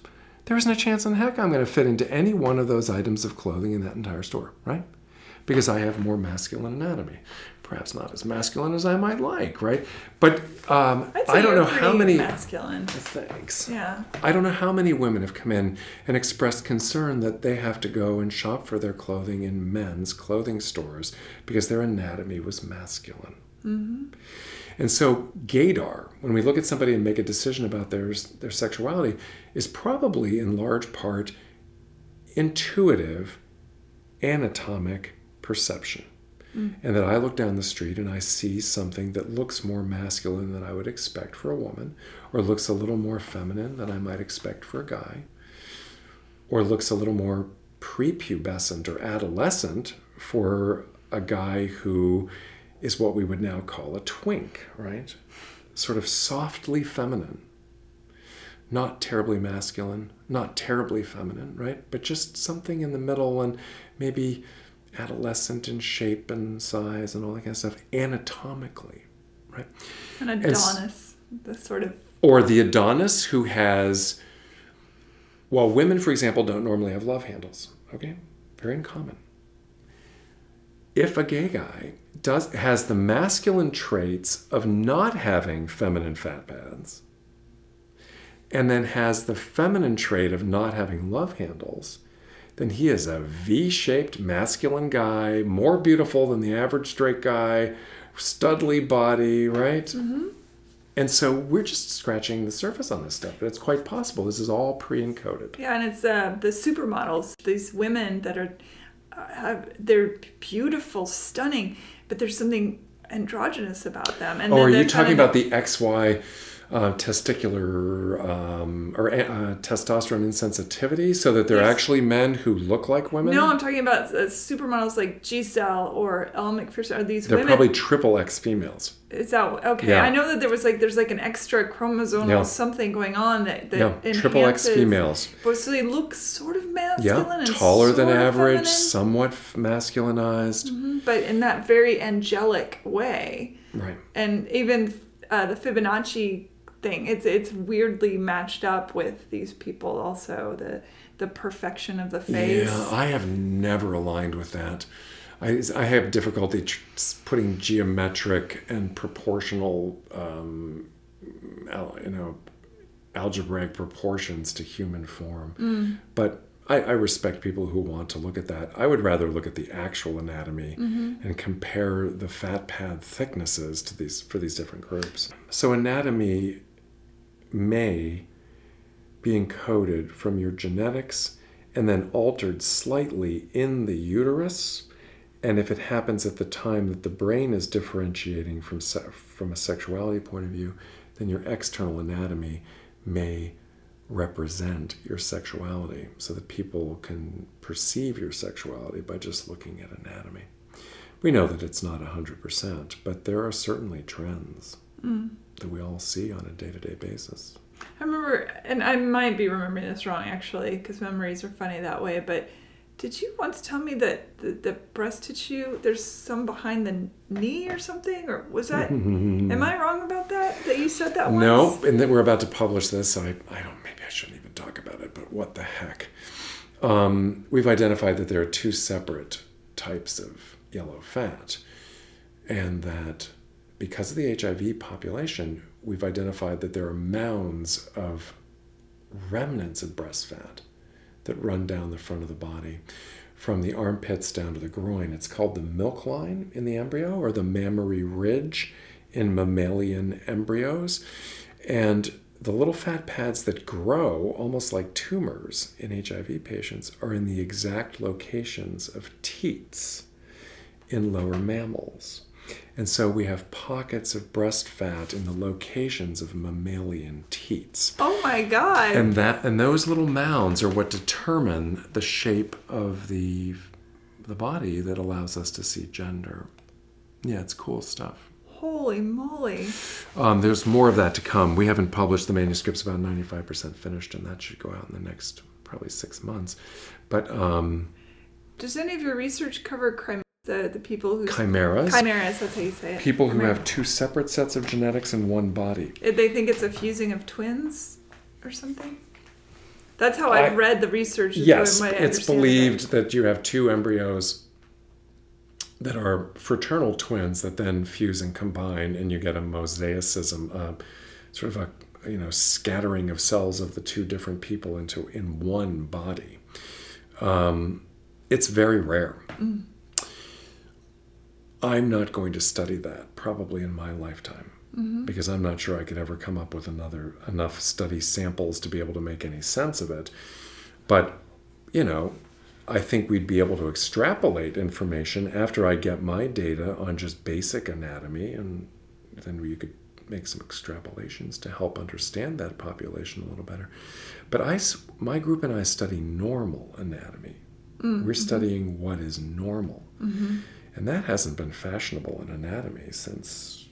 there isn't a chance in heck I'm going to fit into any one of those items of clothing in that entire store, right? Because I have more masculine anatomy. Perhaps not as masculine as I might like, right? But I don't know how many... masculine. Thanks. Yeah. I don't know how many women have come in and expressed concern that they have to go and shop for their clothing in men's clothing stores because their anatomy was masculine. Mm-hmm. And so gaydar, when we look at somebody and make a decision about their sexuality, is probably in large part intuitive, anatomic perception. And that I look down the street and I see something that looks more masculine than I would expect for a woman, or looks a little more feminine than I might expect for a guy, or looks a little more prepubescent or adolescent for a guy who is what we would now call a twink, right? Sort of softly feminine. Not terribly masculine, not terribly feminine, right? But just something in the middle, and maybe adolescent in shape and size and all that kind of stuff, anatomically, right? An Adonis, the sort of... Or the Adonis who has... Well, women, for example, don't normally have love handles, okay? Very uncommon. If a gay guy has the masculine traits of not having feminine fat pads, and then has the feminine trait of not having love handles, then he is a V-shaped masculine guy, more beautiful than the average straight guy, studly body, right? Mm-hmm. And so we're just scratching the surface on this stuff, but it's quite possible. This is all pre-encoded. Yeah, and it's the supermodels, these women that are, they're beautiful, stunning, but there's something androgynous about them. And are you talking about the XY... testicular or testosterone insensitivity, so that they're actually men who look like women? No, I'm talking about supermodels like Giselle or Elle Macpherson. Are these women? They're probably triple X females. Is that okay? Yeah. I know that there was there's an extra chromosomal something going on that enhances. Triple X females. But so they look sort of masculine and taller than average, feminine. Somewhat masculinized, but in that very angelic way. Right. And even the Fibonacci thing, it's weirdly matched up with these people also, the perfection of the face. Yeah, I have never aligned with that. I have difficulty putting geometric and proportional, algebraic proportions to human form. But I respect people who want to look at that. I would rather look at the actual anatomy and compare the fat pad thicknesses to for these different groups. So anatomy may be encoded from your genetics and then altered slightly in the uterus. And if it happens at the time that the brain is differentiating from a sexuality point of view, then your external anatomy may represent your sexuality, so that people can perceive your sexuality by just looking at anatomy. We know that it's not 100%, but there are certainly trends that we all see on a day-to-day basis. I remember, and I might be remembering this wrong actually, because memories are funny that way, but did you once tell me that the breast tissue, there's some behind the knee or something? Or was that, am I wrong about that you said that once? No, and then we're about to publish this, so I don't, maybe I shouldn't even talk about it, but what the heck. We've identified that there are two separate types of yellow fat, and that because of the HIV population, we've identified that there are mounds of remnants of breast fat that run down the front of the body from the armpits down to the groin. It's called the milk line in the embryo, or the mammary ridge in mammalian embryos. And the little fat pads that grow almost like tumors in HIV patients are in the exact locations of teats in lower mammals. And so we have pockets of breast fat in the locations of mammalian teats. Oh my God. And those little mounds are what determine the shape of the body that allows us to see gender. Yeah, it's cool stuff. Holy moly. There's more of that to come. We haven't published the manuscript's about 95% finished, and that should go out in the next probably 6 months. But does any of your research cover crime? The people who... Chimeras, that's how you say it. People who have two separate sets of genetics in one body. They think it's a fusing of twins or something? That's how I've read the research. Yes, it's believed that you have two embryos that are fraternal twins that then fuse and combine, and you get a mosaicism, sort of a scattering of cells of the two different people in one body. It's very rare. I'm not going to study that probably in my lifetime, because I'm not sure I could ever come up with enough study samples to be able to make any sense of it. But, I think we'd be able to extrapolate information after I get my data on just basic anatomy, and then you could make some extrapolations to help understand that population a little better. But my group and I study normal anatomy. We're studying what is normal. And that hasn't been fashionable in anatomy since,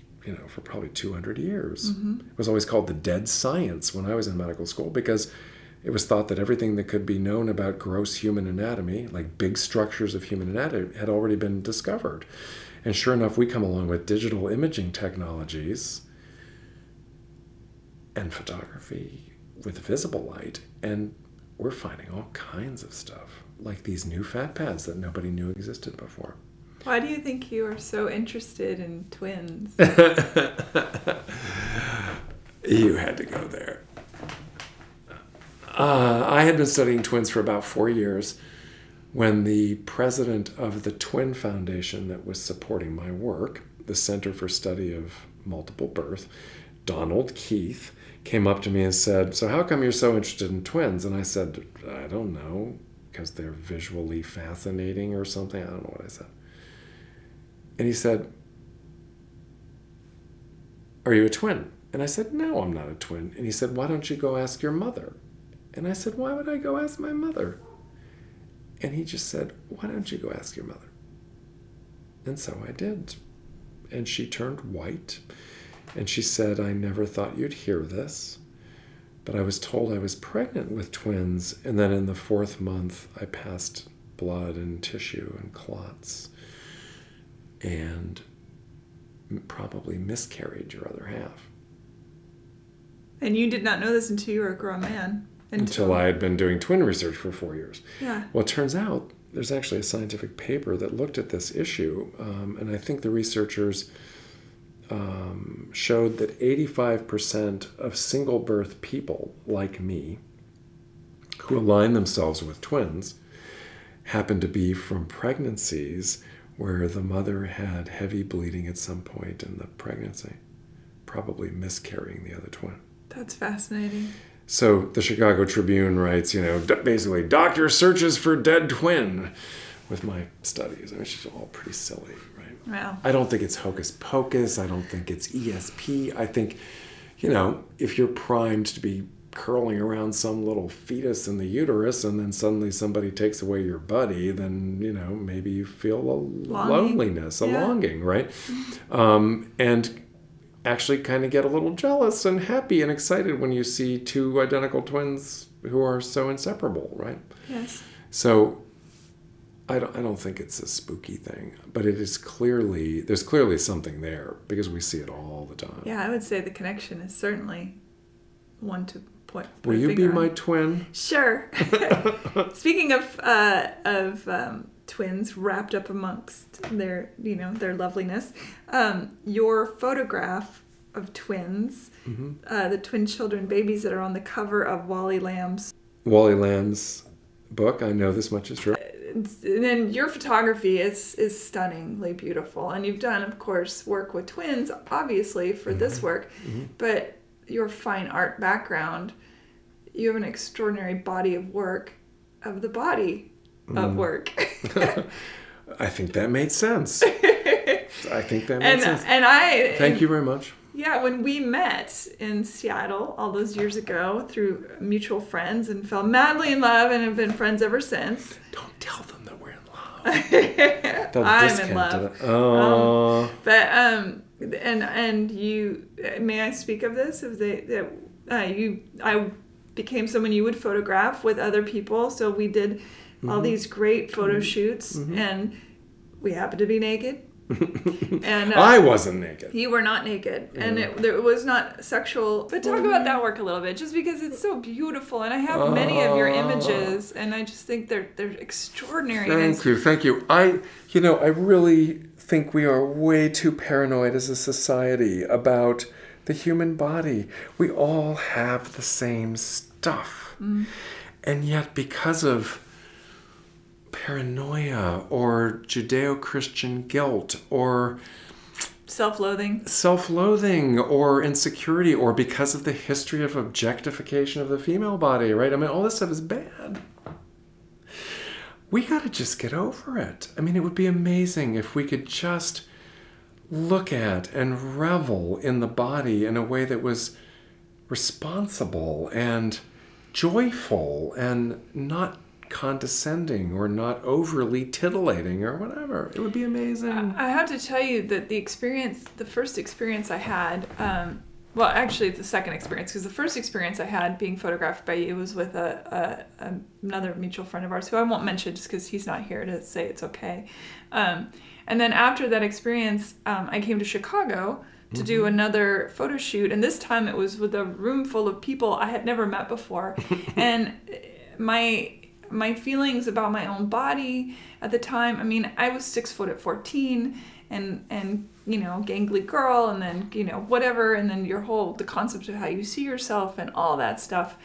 for probably 200 years. It was always called the dead science when I was in medical school, because it was thought that everything that could be known about gross human anatomy, like big structures of human anatomy, had already been discovered. And sure enough, we come along with digital imaging technologies and photography with visible light, and we're finding all kinds of stuff, like these new fat pads that nobody knew existed before. Why do you think you are so interested in twins? You had to go there. I had been studying twins for about 4 years when the president of the twin foundation that was supporting my work, the Center for Study of Multiple Birth, Donald Keith, came up to me and said, "So how come you're so interested in twins?" And I said, "I don't know, because they're visually fascinating or something." I don't know what I said. And he said, "Are you a twin?" And I said, no, I'm not a twin. And he said, why don't you go ask your mother? And I said, why would I go ask my mother? And he just said, why don't you go ask your mother? And so I did. And she turned white. And she said, I never thought you'd hear this, but I was told I was pregnant with twins. And then in the fourth month, I passed blood and tissue and clots and probably miscarried your other half. And you did not know this until you were a grown man. Until I had been doing twin research for 4 years. Yeah. Well, it turns out there's actually a scientific paper that looked at this issue, and I think the researchers showed that 85% of single birth people like me who align themselves with twins happen to be from pregnancies where the mother had heavy bleeding at some point in the pregnancy, probably miscarrying the other twin. That's fascinating. So the Chicago Tribune writes, you know, basically, doctor searches for dead twin with my studies. I mean, it's all pretty silly, right? Wow. I don't think it's hocus pocus. I don't think it's ESP. I think, you know, if you're primed to be curling around some little fetus in the uterus and then suddenly somebody takes away your buddy, then, you know, maybe you feel a loneliness, a longing, right? And actually kind of get a little jealous and happy and excited when you see two identical twins who are so inseparable, right? Yes. So I don't think it's a spooky thing, but it is clearly, there's clearly something there because we see it all the time. Yeah, I would say the connection is certainly one to point. Will you be my twin? Sure. Speaking of twins wrapped up amongst their, you know, their loveliness. Your photograph of twins, the twin children, babies that are on the cover of Wally Lamb's book, I Know This Much Is True. And then your photography is stunningly beautiful. And you've done, of course, work with twins, obviously, for this work. But your fine art background, you have an extraordinary body of work of the body of work. I think that made sense. And thank you very much. Yeah, when we met in Seattle all those years ago through mutual friends and fell madly in love and have been friends ever since. Don't tell them that we're in love. I'm in love. Oh. And you, may I speak of this? I became someone you would photograph with other people. So we did all these great photo shoots, and we happened to be naked. And I wasn't naked. You were not naked, and it was not sexual. But talk about that work a little bit, just because it's so beautiful, and I have many of your images, and I just think they're extraordinary. Thank you. I really think we are way too paranoid as a society about the human body. We all have the same stuff, and yet because of paranoia or Judeo-Christian guilt or self-loathing or insecurity, or because of the history of objectification of the female body, right? I mean, all this stuff is bad. We got to just get over it. I mean, it would be amazing if we could just look at and revel in the body in a way that was responsible and joyful and not condescending or not overly titillating or whatever. It would be amazing. I have to tell you that the first experience I had, it's the second experience, because the first experience I had being photographed by you was with another mutual friend of ours who I won't mention just because he's not here to say it's okay. And then after that experience, I came to Chicago to do another photo shoot, and this time it was with a room full of people I had never met before. And my feelings about my own body at the time, I mean, I was 6 foot at 14 and, you know, gangly girl, and then, you know, whatever. And then the concept of how you see yourself and all that stuff.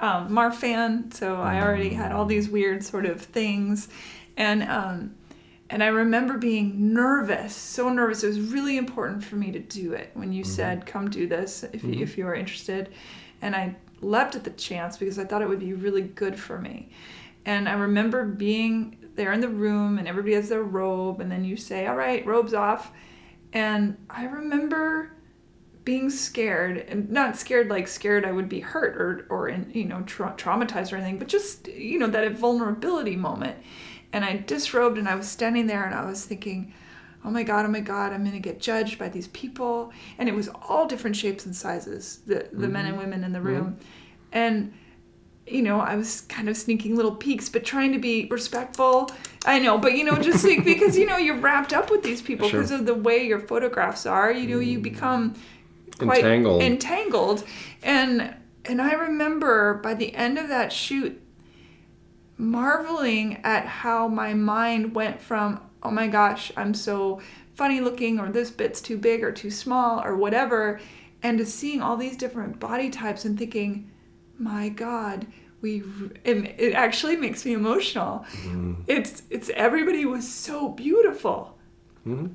Marfan. So I already had all these weird sort of things. And I remember being nervous, so nervous. It was really important for me to do it when you said, come do this if you are interested. And I leapt at the chance because I thought it would be really good for me. And I remember being there in the room and everybody has their robe, and then you say, all right, robe's off. And I remember being scared, and not scared like scared I would be hurt or traumatized or anything, but just, you know, that vulnerability moment. And I disrobed and I was standing there and I was thinking, oh my God, I'm going to get judged by these people. And it was all different shapes and sizes, the men and women in the room. Mm-hmm. And, you know, I was kind of sneaking little peeks, but trying to be respectful. I know, but, you know, just because, you know, you're wrapped up with these people because of the way your photographs are. You know, you become quite entangled. And I remember by the end of that shoot, marveling at how my mind went from, oh my gosh, I'm so funny looking, or this bit's too big or too small or whatever, and to seeing all these different body types and thinking, my God, it actually makes me emotional. Mm-hmm. It's everybody was so beautiful. Mm-hmm.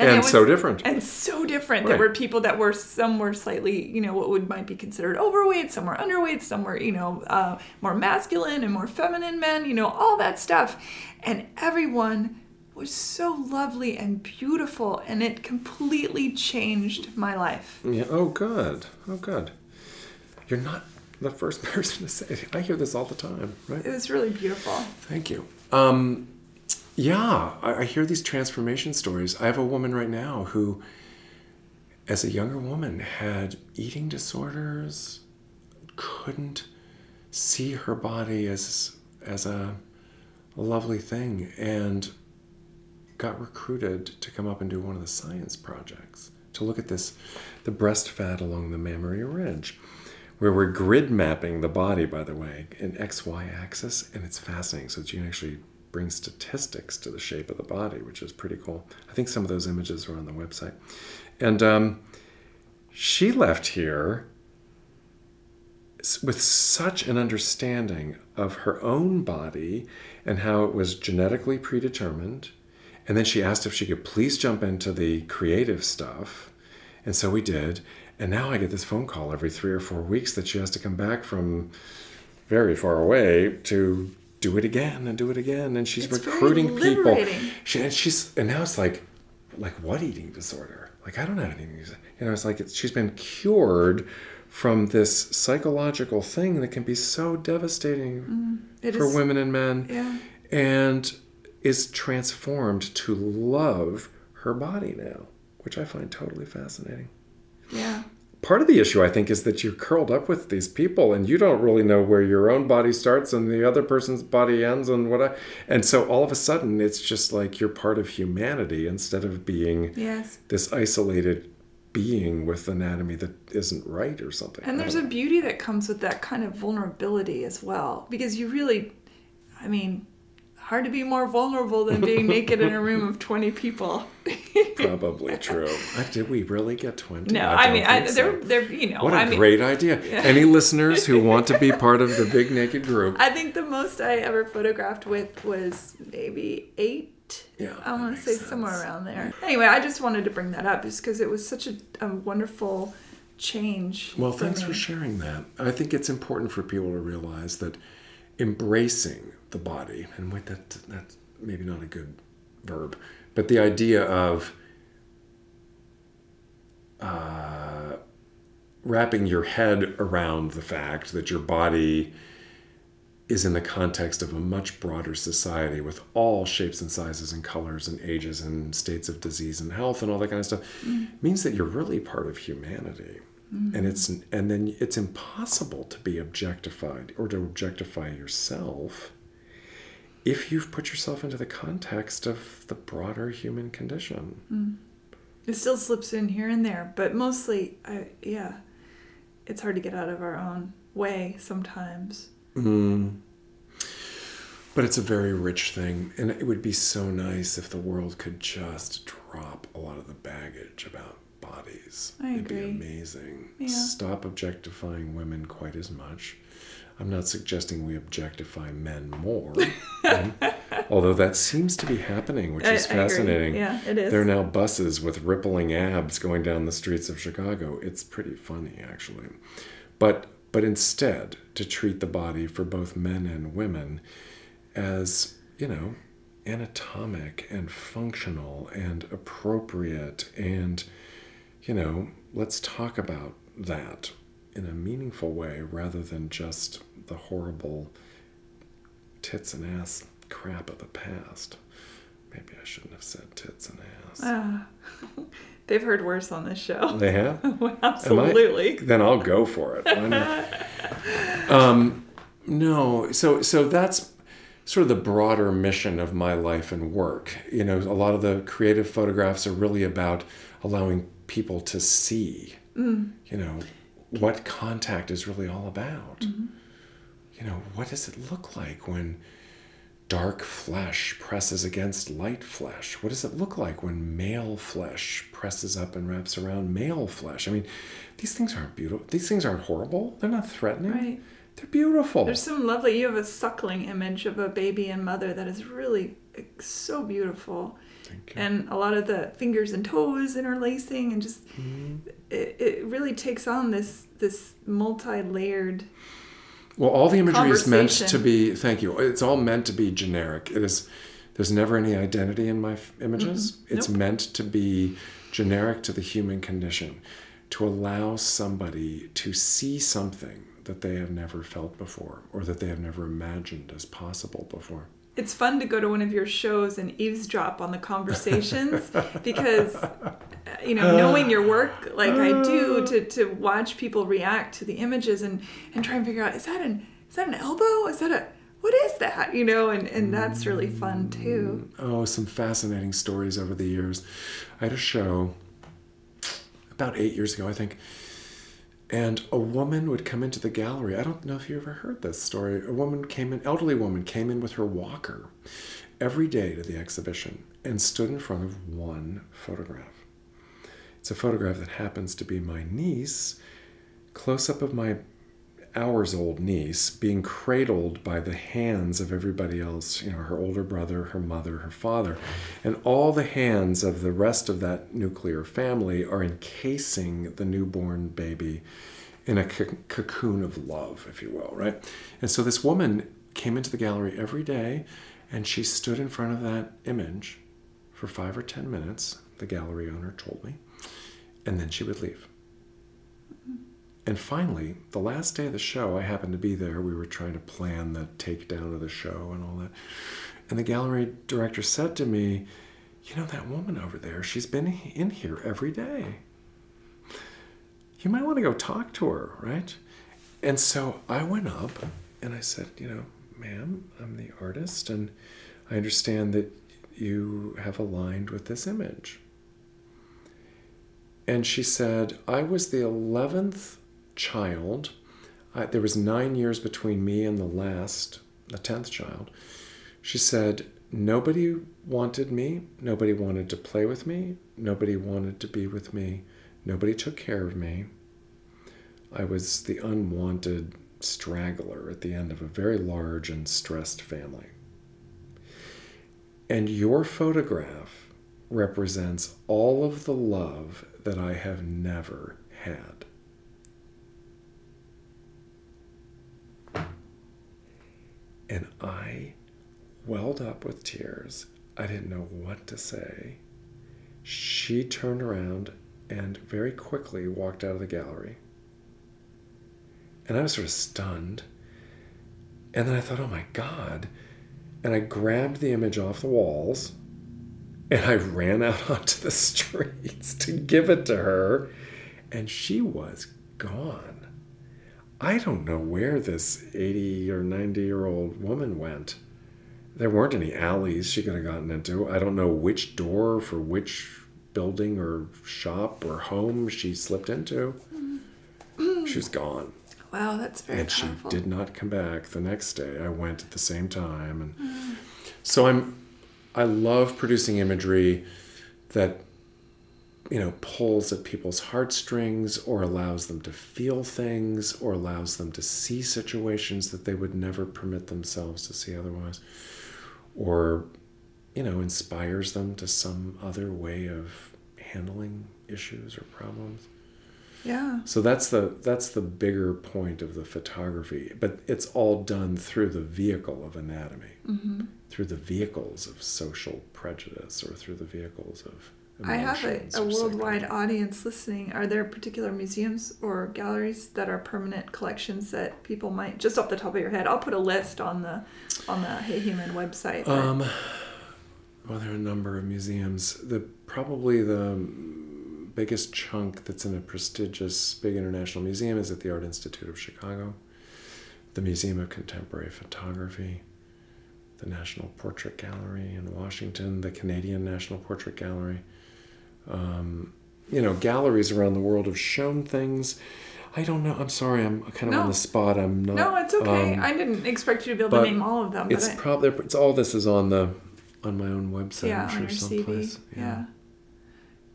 And so different. And so different. Right. There were people that were, some were slightly, you know, might be considered overweight, some were underweight, some were, you know, more masculine and more feminine men, you know, all that stuff. And everyone was so lovely and beautiful, and it completely changed my life. Yeah. Oh, good. You're not the first person to say it. I hear this all the time, right? It was really beautiful. Thank you. Yeah, I hear these transformation stories. I have a woman right now who, as a younger woman, had eating disorders, couldn't see her body as a lovely thing, and got recruited to come up and do one of the science projects to look at the breast fat along the mammary ridge, where we're grid mapping the body, by the way, in XY axis, and it's fascinating, so that you can actually bring statistics to the shape of the body, which is pretty cool. I think some of those images are on the website. And she left here with such an understanding of her own body and how it was genetically predetermined. And then she asked if she could please jump into the creative stuff. And so we did. And now I get this phone call every 3 or 4 weeks that she has to come back from very far away to do it again and do it again. And she's recruiting people. And now it's like what eating disorder? Like, I don't have anything. You know, it's like she's been cured from this psychological thing that can be so devastating for women and men. Yeah. And is transformed to love her body now, which I find totally fascinating. Yeah. Part of the issue, I think, is that you're curled up with these people and you don't really know where your own body starts and the other person's body ends and so all of a sudden it's just like you're part of humanity instead of being this isolated being with anatomy that isn't right or something. And there's a beauty that comes with that kind of vulnerability as well, because you really, I mean, hard to be more vulnerable than being naked in a room of 20 people. Probably true. Did we really get 20? No, I mean, they're you know. What a great idea. Yeah. Any listeners who want to be part of the big naked group? I think the most I ever photographed with was maybe 8. Yeah, I want to say somewhere around there. Anyway, I just wanted to bring that up just because it was such a wonderful change. Well, thanks for sharing that. I think it's important for people to realize that embracing the body, and wait, that's maybe not a good verb, but the idea of wrapping your head around the fact that your body is in the context of a much broader society with all shapes and sizes and colors and ages and states of disease and health and all that kind of stuff means that you're really part of humanity. Mm-hmm. And then it's impossible to be objectified or to objectify yourself if you've put yourself into the context of the broader human condition. Mm. It still slips in here and there, but mostly, it's hard to get out of our own way sometimes. Mm. But it's a very rich thing, and it would be so nice if the world could just drop a lot of the baggage about bodies. I agree. It'd be amazing. Yeah. Stop objectifying women quite as much. I'm not suggesting we objectify men more, although that seems to be happening, which is fascinating. Yeah, it is. There are now buses with rippling abs going down the streets of Chicago. It's pretty funny, actually. But instead, to treat the body for both men and women as, you know, anatomic and functional and appropriate and, you know, let's talk about that in a meaningful way rather than just the horrible tits and ass crap of the past. Maybe I shouldn't have said tits and ass. They've heard worse on this show. They have? Well, absolutely. Then I'll go for it. Why not? So that's sort of the broader mission of my life and work. You know, a lot of the creative photographs are really about allowing people to see, you know, what contact is really all about. Mm-hmm. You know, what does it look like when dark flesh presses against light flesh? What does it look like when male flesh presses up and wraps around male flesh? I mean, these things aren't beautiful. These things aren't horrible. They're not threatening. Right. They're beautiful. There's some lovely, you have a suckling image of a baby and mother that is really so beautiful. Thank you. And a lot of the fingers and toes interlacing and just, it really takes on this multi-layered. Well, all the imagery is meant to be, thank you, it's all meant to be generic. It is. There's never any identity in my images. Mm-hmm. It's meant to be generic to the human condition, to allow somebody to see something that they have never felt before or that they have never imagined as possible before. It's fun to go to one of your shows and eavesdrop on the conversations because, you know, knowing your work like I do, to watch people react to the images and try and figure out, is that an elbow? Is that what is that? You know, and that's really fun too. Oh, some fascinating stories over the years. I had a show about 8 years ago, I think, and a woman would come into the gallery. I don't know if you ever heard this story. A woman came in, elderly woman came in with her walker every day to the exhibition and stood in front of one photograph. It's a photograph that happens to be my niece, close up of my hours-old niece being cradled by the hands of everybody else, you know, her older brother, her mother, her father, and all the hands of the rest of that nuclear family are encasing the newborn baby in a cocoon of love, if you will, right? And so this woman came into the gallery every day, and she stood in front of that image for 5 or 10 minutes, the gallery owner told me, and then she would leave. And finally, the last day of the show, I happened to be there. We were trying to plan the takedown of the show and all that. And the gallery director said to me, you know, that woman over there, she's been in here every day. You might want to go talk to her, right? And so I went up and I said, you know, ma'am, I'm the artist and I understand that you have aligned with this image. And she said, I was the 11th child. There was 9 years between me and the 10th child. She said, nobody wanted me. Nobody wanted to play with me. Nobody wanted to be with me. Nobody took care of me. I was the unwanted straggler at the end of a very large and stressed family. And your photograph represents all of the love that I have never had. And I welled up with tears. I didn't know what to say. She turned around and very quickly walked out of the gallery. And I was sort of stunned. And then I thought, oh my God. And I grabbed the image off the walls and I ran out onto the streets to give it to her. And she was gone. I don't know where this 80 or 90-year-old woman went. There weren't any alleys she could have gotten into. I don't know which door for which building or shop or home she slipped into. She was gone. Wow, that's very powerful. And she did not come back the next day. I went at the same time. And so I love producing imagery that, you know, pulls at people's heartstrings or allows them to feel things or allows them to see situations that they would never permit themselves to see otherwise, or, you know, inspires them to some other way of handling issues or problems. Yeah. So that's the bigger point of the photography, but it's all done through the vehicle of anatomy, through the vehicles of social prejudice, or through the vehicles of I have a worldwide audience listening. Are there particular museums or galleries that are permanent collections that people might, just off the top of your head? I'll put a list on the Hey Human website. Well, there are a number of museums. Probably the biggest chunk that's in a prestigious big international museum is at the Art Institute of Chicago, the Museum of Contemporary Photography, the National Portrait Gallery in Washington, the Canadian National Portrait Gallery. Galleries around the world have shown things. I don't know. I'm sorry. I'm kind of on the spot. I'm not. No, it's okay. I didn't expect you to be able to name all of them. It's probably all this is on my own website. Yeah, I'm sure, on your someplace. CV. Yeah.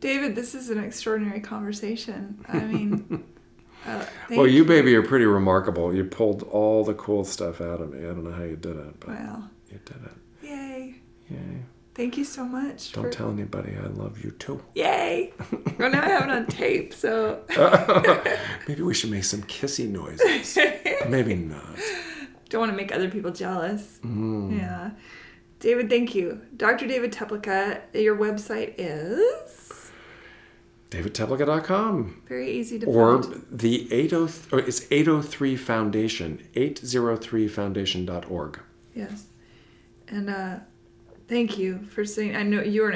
David, this is an extraordinary conversation. I mean. Well, you, baby, are pretty remarkable. You pulled all the cool stuff out of me. I don't know how you did it, but you did it. Yay. Thank you so much. Don't tell anybody. I love you, too. Yay. Well, now I have it on tape, so. Maybe we should make some kissy noises. Maybe not. Don't want to make other people jealous. Mm. Yeah. David, thank you. Dr. David Teplica, your website is... DavidTeplica.com. Very easy to find. Or the 803 Foundation, 803foundation.org. Yes. And thank you for saying, I know you're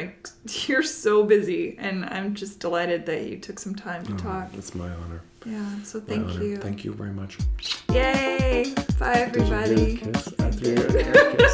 so busy, and I'm just delighted that you took some time to talk. It's my honor. Yeah, so thank you. Thank you very much. Yay! Bye, everybody. Did you get a kiss?